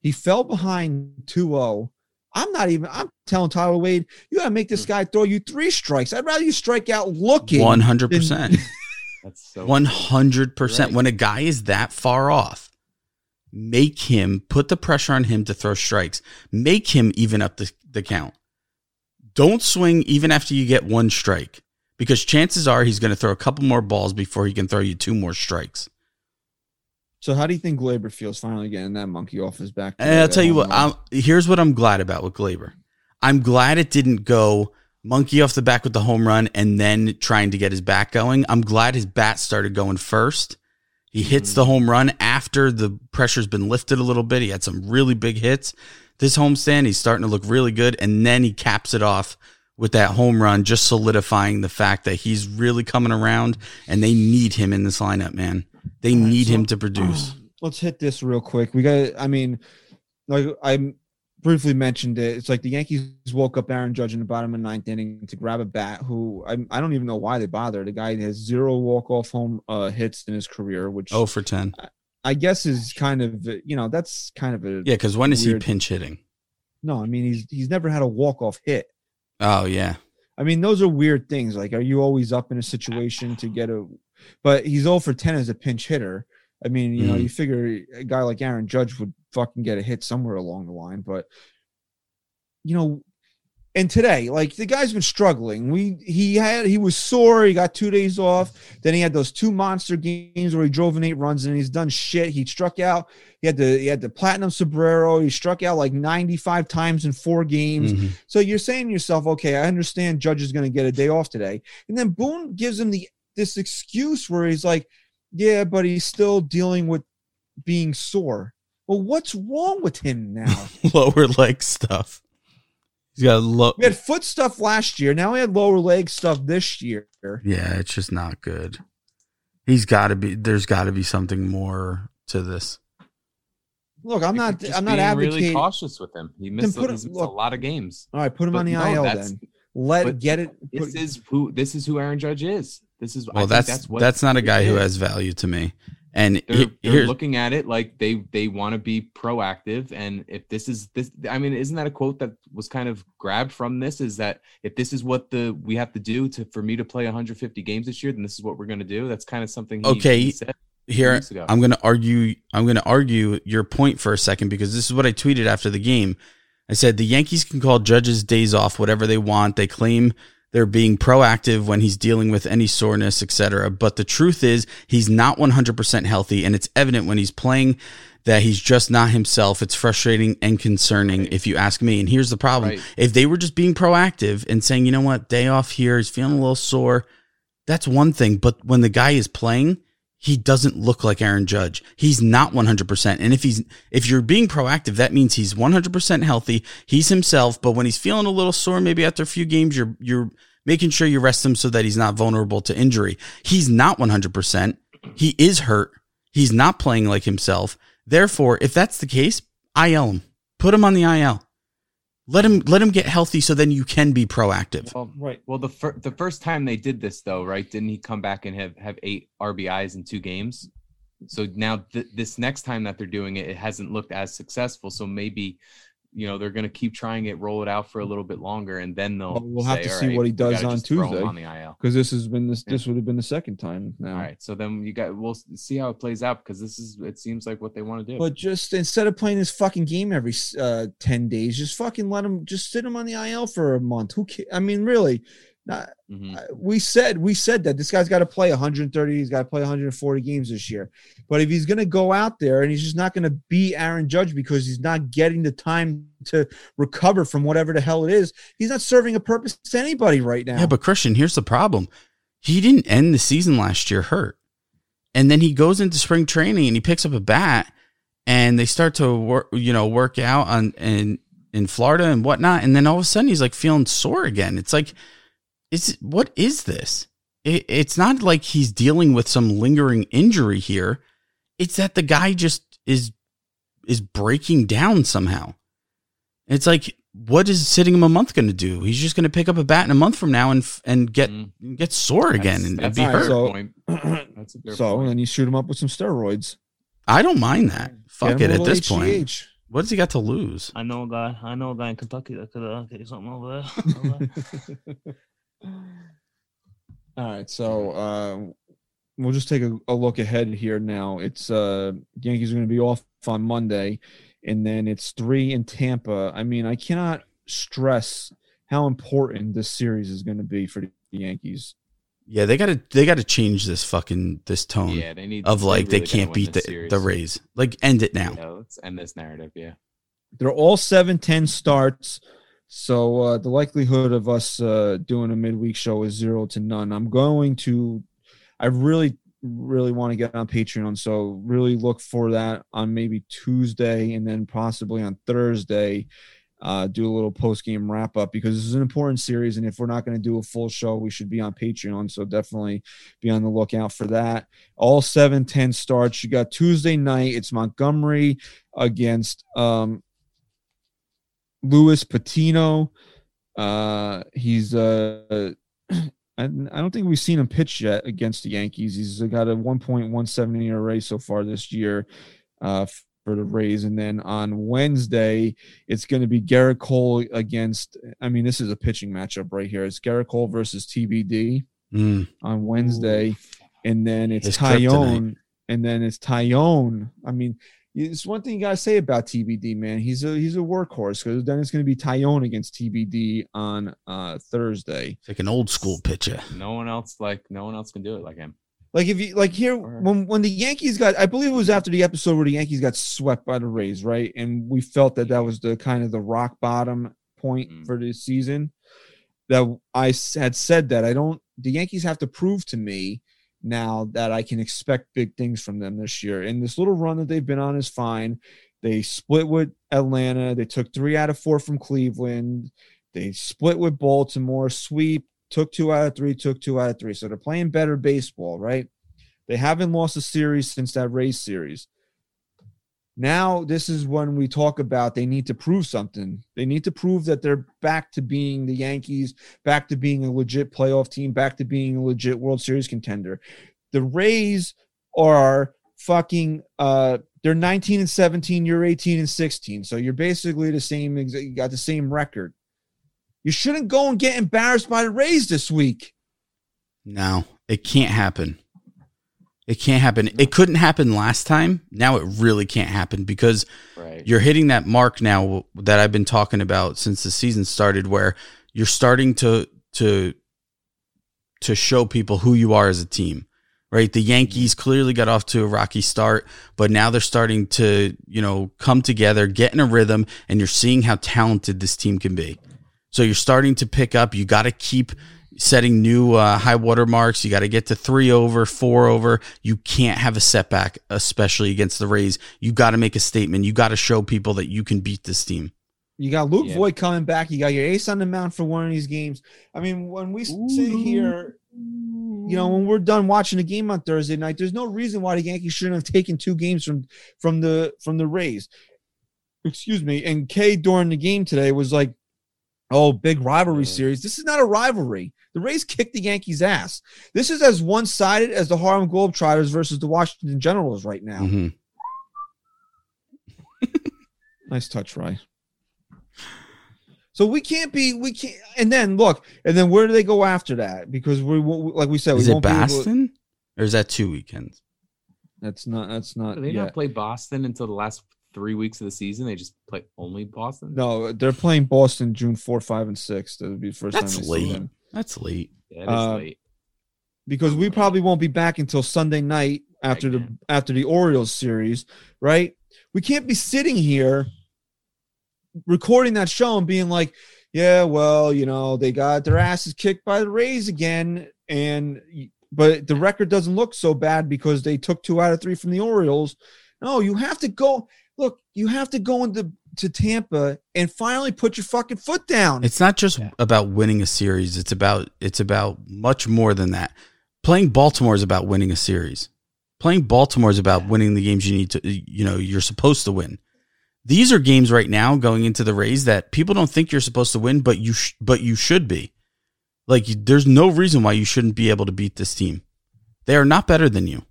he fell behind two oh. I'm not even, I'm telling Tyler Wade, you got to make this guy throw you three strikes. I'd rather you strike out looking. one hundred percent. Than- That's so one hundred percent. Right. When a guy is that far off, make him, put the pressure on him to throw strikes. Make him even up the, the count. Don't swing even after you get one strike, because chances are he's going to throw a couple more balls before he can throw you two more strikes. So how do you think Gleyber feels finally getting that monkey off his back? And I'll tell you what, I'm, here's what I'm glad about with Gleyber. I'm glad it didn't go monkey off the back with the home run and then trying to get his bat going. I'm glad his bat started going first. He hits mm-hmm. the home run after the pressure's been lifted a little bit. He had some really big hits. This homestand, he's starting to look really good. And then he caps it off with that home run, just solidifying the fact that he's really coming around and they need him in this lineup, man. They need so, him to produce. Let's hit this real quick. We got, I mean, like I briefly mentioned it. It's like the Yankees woke up Aaron Judge in the bottom of the ninth inning to grab a bat who I, I don't even know why they bother. The guy has zero walk-off home uh, hits in his career, which oh for ten. I, I guess is kind of, you know, that's kind of a. Yeah, because when weird, is he pinch hitting? No, I mean, he's he's never had a walk-off hit. Oh, yeah. I mean, those are weird things. Like, are you always up in a situation to get a. But he's oh for ten as a pinch hitter. I mean, you know, mm. you figure a guy like Aaron Judge would fucking get a hit somewhere along the line. But, you know, and today, like, the guy's been struggling. We He had he was sore. He got two days off. Then he had those two monster games where he drove in eight runs, and he's done shit. He struck out. He had the, he had the platinum sombrero. He struck out like ninety-five times in four games. Mm-hmm. So you're saying to yourself, okay, I understand Judge is going to get a day off today. And then Boone gives him the this excuse where he's like, yeah, but he's still dealing with being sore. Well, what's wrong with him now? Lower leg stuff. He's got low. We had foot stuff last year. Now he had lower leg stuff this year. Yeah, it's just not good. He's got to be. There's got to be something more to this. Look, I'm not. I'm not advocating. Really cautious with him. He missed, him, he's missed look, a lot of games. All right, put him but on the no, I L then. Let get it. Put, this is who. This is who Aaron Judge is. This is well. I that's that's, what that's not a guy is. who has value to me. And they're, they're looking at it like they they want to be proactive. And if this is this, I mean, isn't that a quote that was kind of grabbed from this? Is that if this is what the we have to do to for me to play one hundred fifty games this year, then this is what we're going to do. That's kind of something. He, okay, he said here I'm going to argue. I'm going to argue your point for a second, because this is what I tweeted after the game. I said the Yankees can call Judge's days off whatever they want. They claim they're being proactive when he's dealing with any soreness, et cetera. But the truth is he's not one hundred percent healthy, and it's evident when he's playing that he's just not himself. It's frustrating and concerning, right, if you ask me. And here's the problem. Right. If they were just being proactive and saying, you know what, day off here, he's feeling a little sore, that's one thing. But when the guy is playing, he doesn't look like Aaron Judge. He's not one hundred percent. And if he's, if you're being proactive, that means he's one hundred percent healthy. He's himself. But when he's feeling a little sore, maybe after a few games, you're, you're making sure you rest him so that he's not vulnerable to injury. He's not one hundred percent. He is hurt. He's not playing like himself. Therefore, if that's the case, I L him, put him on the I L. Let him let him get healthy, so then you can be proactive. Well, right. Well, the fir- the first time they did this, though, right? Didn't he come back and have, have eight R B Is in two games? So now th- this next time that they're doing it, it hasn't looked as successful. So maybe, you know, they're going to keep trying it, roll it out for a little bit longer, and then they'll. Well, we'll say, have to see right, what he does on Tuesday on the I L, because this has been this yeah. this would have been the second time now. All right. So then you got we'll see how it plays out, because this is it seems like what they want to do. But just instead of playing this fucking game every uh, ten days, just fucking let him just sit him on the I L for a month. Who ca- I mean, really? Not, mm-hmm. I, we said we said that this guy's got to play one hundred thirty. He's got to play one hundred forty games this year. But if he's going to go out there and he's just not going to be Aaron Judge because he's not getting the time to recover from whatever the hell it is, he's not serving a purpose to anybody right now. Yeah, but Christian, here's the problem. He didn't end the season last year hurt. And then he goes into spring training and he picks up a bat and they start to work, you know, work out on in, in Florida and whatnot. And then all of a sudden he's like feeling sore again. It's like, It's what is this? It, it's not like he's dealing with some lingering injury here. It's that the guy just is is breaking down somehow. And it's like, what is sitting him a month going to do? He's just going to pick up a bat in a month from now and and get mm. get sore that's, again and, that's and be hurt. Right, so that's a so point. And then you shoot him up with some steroids. I don't mind that. Fuck it at this H G H. Point. What does he got to lose? I know a guy. I know a guy in Kentucky that could uh, get something over there. All right, so uh, we'll just take a, a look ahead here now. It's uh, Yankees are going to be off on Monday, and then it's three in Tampa. I mean, I cannot stress how important this series is going to be for the Yankees. Yeah, they got to they got to change this fucking this tone. Yeah, they need of like they, really they can't beat the the Rays. Like, end it now. Yeah, let's end this narrative. Yeah, they're all seven ten starts. So uh, the likelihood of us uh, doing a midweek show is zero to none. I'm going to – I really, really want to get on Patreon, so really look for that on maybe Tuesday and then possibly on Thursday uh, do a little post-game wrap-up, because this is an important series, and if we're not going to do a full show, we should be on Patreon, so definitely be on the lookout for that. All seven ten starts. You got Tuesday night. It's Montgomery against um, – Luis Patino, uh, he's uh, I, I don't think we've seen him pitch yet against the Yankees. He's got a one point one seven E R A so far this year uh, for the Rays. And then on Wednesday, it's going to be Gerrit Cole against. I mean, this is a pitching matchup right here. It's Gerrit Cole versus T B D mm. on Wednesday, and then it's, it's Taillon, and then it's Taillon. I mean. It's one thing you gotta say about T B D, man. He's a he's a workhorse. Because then it's gonna be Taillon against T B D on uh, Thursday. It's like an old school pitcher. No one else like no one else can do it like him. Like if you like here when when the Yankees got, I believe it was after the episode where the Yankees got swept by the Rays, right? And we felt that that was the kind of the rock bottom point mm. for this season. That I had said that I don't. The Yankees have to prove to me now that I can expect big things from them this year. And this little run that they've been on is fine. They split with Atlanta. They took three out of four from Cleveland. They split with Baltimore. Sweep, took two out of three, took two out of three. So they're playing better baseball, right? They haven't lost a series since that Rays series. Now this is when we talk about they need to prove something. They need to prove that they're back to being the Yankees, back to being a legit playoff team, back to being a legit World Series contender. The Rays are fucking uh, they're nineteen and seventeen. You're eighteen and sixteen. So you're basically the same. You got the same record. You shouldn't go and get embarrassed by the Rays this week. No, it can't happen. It can't happen. It couldn't happen last time. Now it really can't happen because right. you're hitting that mark now that I've been talking about since the season started, where you're starting to to to show people who you are as a team, right? The Yankees clearly got off to a rocky start, but now they're starting to, you know, come together, get in a rhythm, and you're seeing how talented this team can be. So you're starting to pick up. You got to keep setting new uh, high water marks. You got to get to three over, four over. You can't have a setback, especially against the Rays. You got to make a statement. You got to show people that you can beat this team. You got Luke yeah. Voit coming back. You got your ace on the mound for one of these games. I mean, when we Ooh. sit here, you know, when we're done watching the game on Thursday night, there's no reason why the Yankees shouldn't have taken two games from from the from the Rays. Excuse me. And Kay during the game today was like, oh, big rivalry series. This is not a rivalry. The Rays kicked the Yankees' ass. This is as one-sided as the Harlem Globetrotters versus the Washington Generals right now. Mm-hmm. Nice touch, Rye. So we can't be, we can't, and then look, and then where do they go after that? Because we, like we said, is we won't be able to. Is it Boston? Or is that two weekends? That's not, that's not. Do they yet. not play Boston until the last three weeks of the season? They just play only Boston? No, they're playing Boston June fourth, five, and six. That would be the first that's time. That's late. Season. That's late. Yeah, that is uh, late. Because we probably won't be back until Sunday night after the after the Orioles series, right? We can't be sitting here recording that show and being like, yeah, well, you know, they got their asses kicked by the Rays again, and but the record doesn't look so bad because they took two out of three from the Orioles. No, you have to go. Look, you have to go into to Tampa and finally put your fucking foot down. It's not just yeah. about winning a series. It's about it's about much more than that. Playing Baltimore is about winning a series. Playing Baltimore is about yeah. winning the games you need to, you know, you're supposed to win. These are games right now going into the Rays that people don't think you're supposed to win, but you sh- but you should be. Like, there's no reason why you shouldn't be able to beat this team. They are not better than you.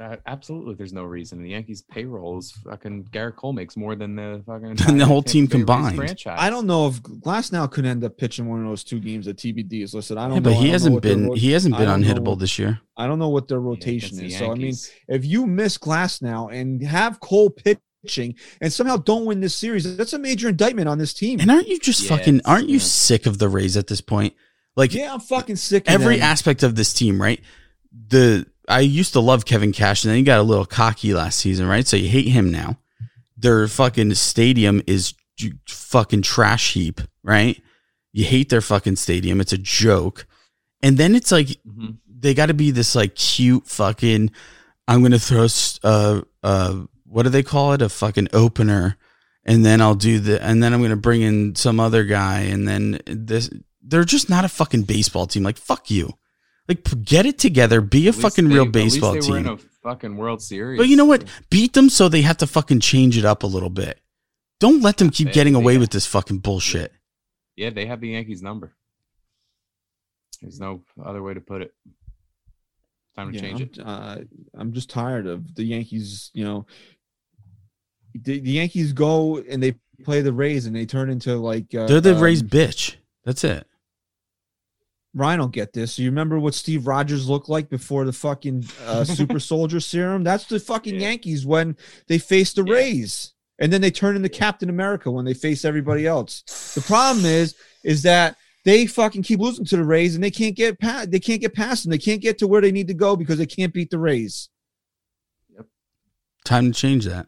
Uh, absolutely, there's no reason. The Yankees' payrolls, fucking Gerrit Cole makes more than the fucking the whole team combined. I don't know if Glasnow could end up pitching one of those two games that T B D is listed. I don't yeah, know. But he hasn't been he hasn't been unhittable this year. I don't know what their rotation yeah, is. So I mean, if you miss Glasnow and have Cole pitching and somehow don't win this series, that's a major indictment on this team. And aren't you just yeah, fucking? Aren't yeah. you sick of the Rays at this point? Like, yeah, I'm fucking sick. Every of them. aspect of this team, right? The I used to love Kevin Cashman, and then he got a little cocky last season, right? So you hate him now. Their fucking stadium is fucking trash heap, right? You hate their fucking stadium. It's a joke. And then it's like, mm-hmm. they got to be this like cute fucking, I'm going to throw, uh, uh, what do they call it? A fucking opener. And then I'll do the, and then I'm going to bring in some other guy. And then this, they're just not a fucking baseball team. Like, fuck you. Like, get it together. Be a fucking they, real baseball at least they team. Were in a fucking World Series. But you know what? Beat them so they have to fucking change it up a little bit. Don't let them keep they, getting they away have, with this fucking bullshit. Yeah, they have the Yankees number. There's no other way to put it. Time to yeah, change I'm, it. Uh, I'm just tired of the Yankees. You know, the, the Yankees go and they play the Rays and they turn into like uh, they're the um, Rays bitch. That's it. Ryan will get this. You remember what Steve Rogers looked like before the fucking uh, super soldier serum? That's the fucking yeah. Yankees when they face the yeah. Rays. And then they turn into Captain America when they face everybody else. The problem is, is that they fucking keep losing to the Rays and they can't get past, they can't get past them. They can't get to where they need to go because they can't beat the Rays. Yep. Time to change that.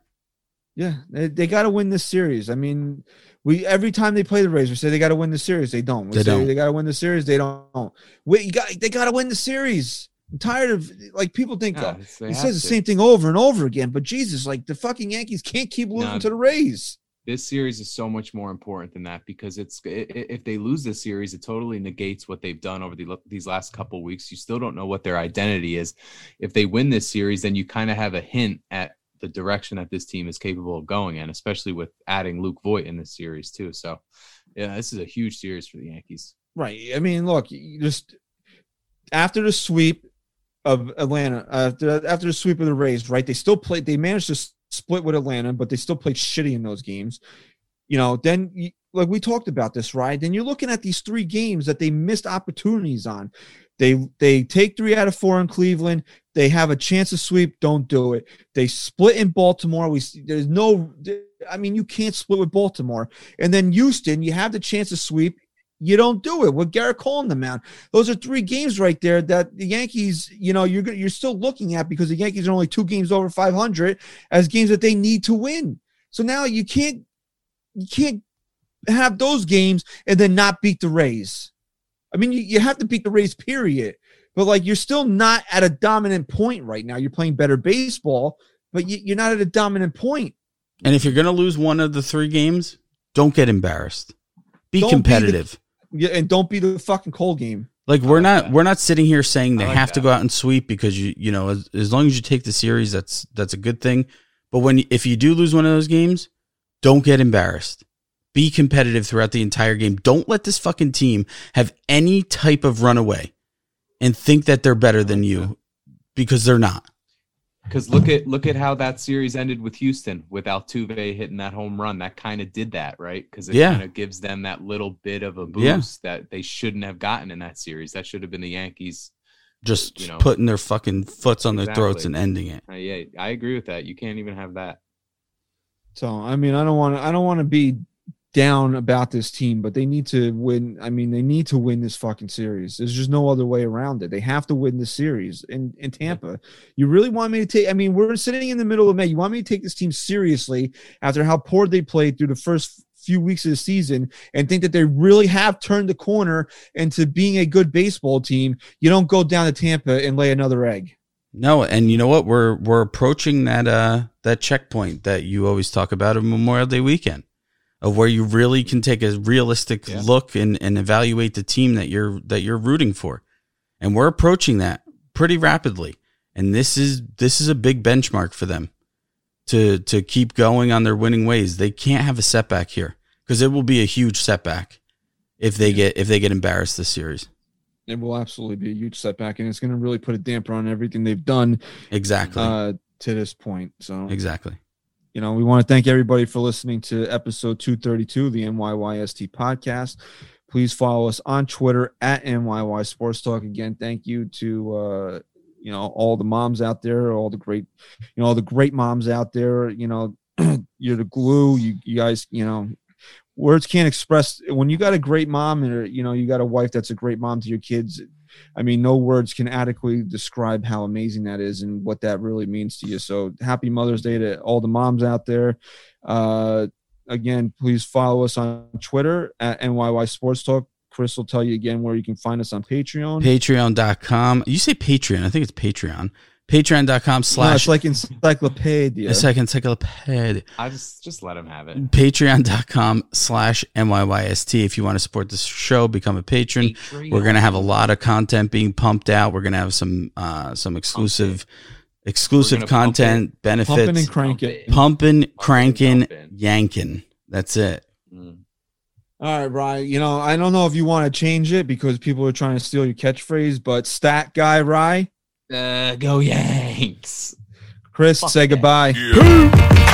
Yeah. They, they got to win this series. I mean, We every time they play the Rays, we say they got to win the series. They don't. We they say don't. They got to win the series. They don't. We you got they got to win the series. I'm tired of like people think yeah, oh, he says to. the same thing over and over again. But Jesus, like the fucking Yankees can't keep losing no, to the Rays. This series is so much more important than that because it's it, if they lose this series, it totally negates what they've done over the, these last couple of weeks. You still don't know what their identity is. If they win this series, then you kind of have a hint at the direction that this team is capable of going in, especially with adding Luke Voit in this series too. So yeah, this is a huge series for the Yankees. Right. I mean, look, you just after the sweep, of Atlanta after after the sweep of the Rays, right? They still played. They managed to split with Atlanta, but they still played shitty in those games. You know, then you, like we talked about this, right? Then you're looking at these three games that they missed opportunities on. They they take three out of four in Cleveland. They have a chance to sweep. Don't do it. They split in Baltimore. We there's no. I mean, you can't split with Baltimore. And then Houston, you have the chance to sweep. You don't do it with Gerrit Cole on the mound. Those are three games right there that the Yankees, you know, you're you're still looking at because the Yankees are only two games over five hundred as games that they need to win. So now you can't you can't have those games and then not beat the Rays. I mean, you, you have to beat the Rays, period. But, like, you're still not at a dominant point right now. You're playing better baseball, but you, you're not at a dominant point. And if you're going to lose one of the three games, don't get embarrassed. Be don't competitive. Be the, and don't be the fucking Cole game. Like, we're like not that. we're not sitting here saying they like have that. to go out and sweep because, you you know, as, as long as you take the series, that's that's a good thing. But when if you do lose one of those games, don't get embarrassed. Be competitive throughout the entire game. Don't let this fucking team have any type of runaway and think that they're better than you, because they're not. Because look at look at how that series ended with Houston, with Altuve hitting that home run. That kind of did that, right? Because it yeah. kind of gives them that little bit of a boost yeah. that they shouldn't have gotten in that series. That should have been the Yankees just you know. putting their fucking foots on exactly. their throats and ending it. Uh, yeah, I agree with that. You can't even have that. So I mean, I don't want to. I don't want to be down about this team, but they need to win. I mean, they need to win this fucking series. There's just no other way around it. They have to win this series in, in Tampa. You really want me to take, I mean, we're sitting in the middle of May. You want me to take this team seriously after how poor they played through the first few weeks of the season and think that they really have turned the corner into being a good baseball team? You don't go down to Tampa and lay another egg. No, and you know what? We're, we're approaching that, uh, that checkpoint that you always talk about on Memorial Day weekend, of where you really can take a realistic yeah. look and, and evaluate the team that you're that you're rooting for. And we're approaching that pretty rapidly. And this is this is a big benchmark for them to to keep going on their winning ways. They can't have a setback here, because it will be a huge setback if they yeah. get if they get embarrassed this series. It will absolutely be a huge setback, and it's going to really put a damper on everything they've done exactly uh, to this point. So exactly. You know, we want to thank everybody for listening to episode two thirty-two of the N Y Y S T podcast. Please follow us on Twitter at N Y Y Sports Talk. Again, thank you to, uh, you know, all the moms out there, all the great, you know, all the great moms out there. You know, you're the glue. You, you guys, you know, words can't express. When you got a great mom and, you know, you got a wife that's a great mom to your kids, I mean, no words can adequately describe how amazing that is and what that really means to you. So happy Mother's Day to all the moms out there. Uh, again, please follow us on Twitter at N Y Y Sports Talk. Chris will tell you again where you can find us on Patreon. Patreon dot com. You say Patreon. I think it's Patreon. Patreon dot com slash. No, it's like encyclopedia. It's like encyclopedia. I just, just let them have it. Patreon dot com slash N Y Y S T. If you want to support this show, become a patron. Patreon. We're going to have a lot of content being pumped out. We're going to have some uh, some exclusive okay. exclusive content, pump benefits. Pumping and cranking. Pumping, cranking, yanking. That's it. Mm. All right, Rye. You know, I don't know if you want to change it because people are trying to steal your catchphrase, but stat guy, Rye. Uh, go Yanks. Chris, Fuck say goodbye. Yeah.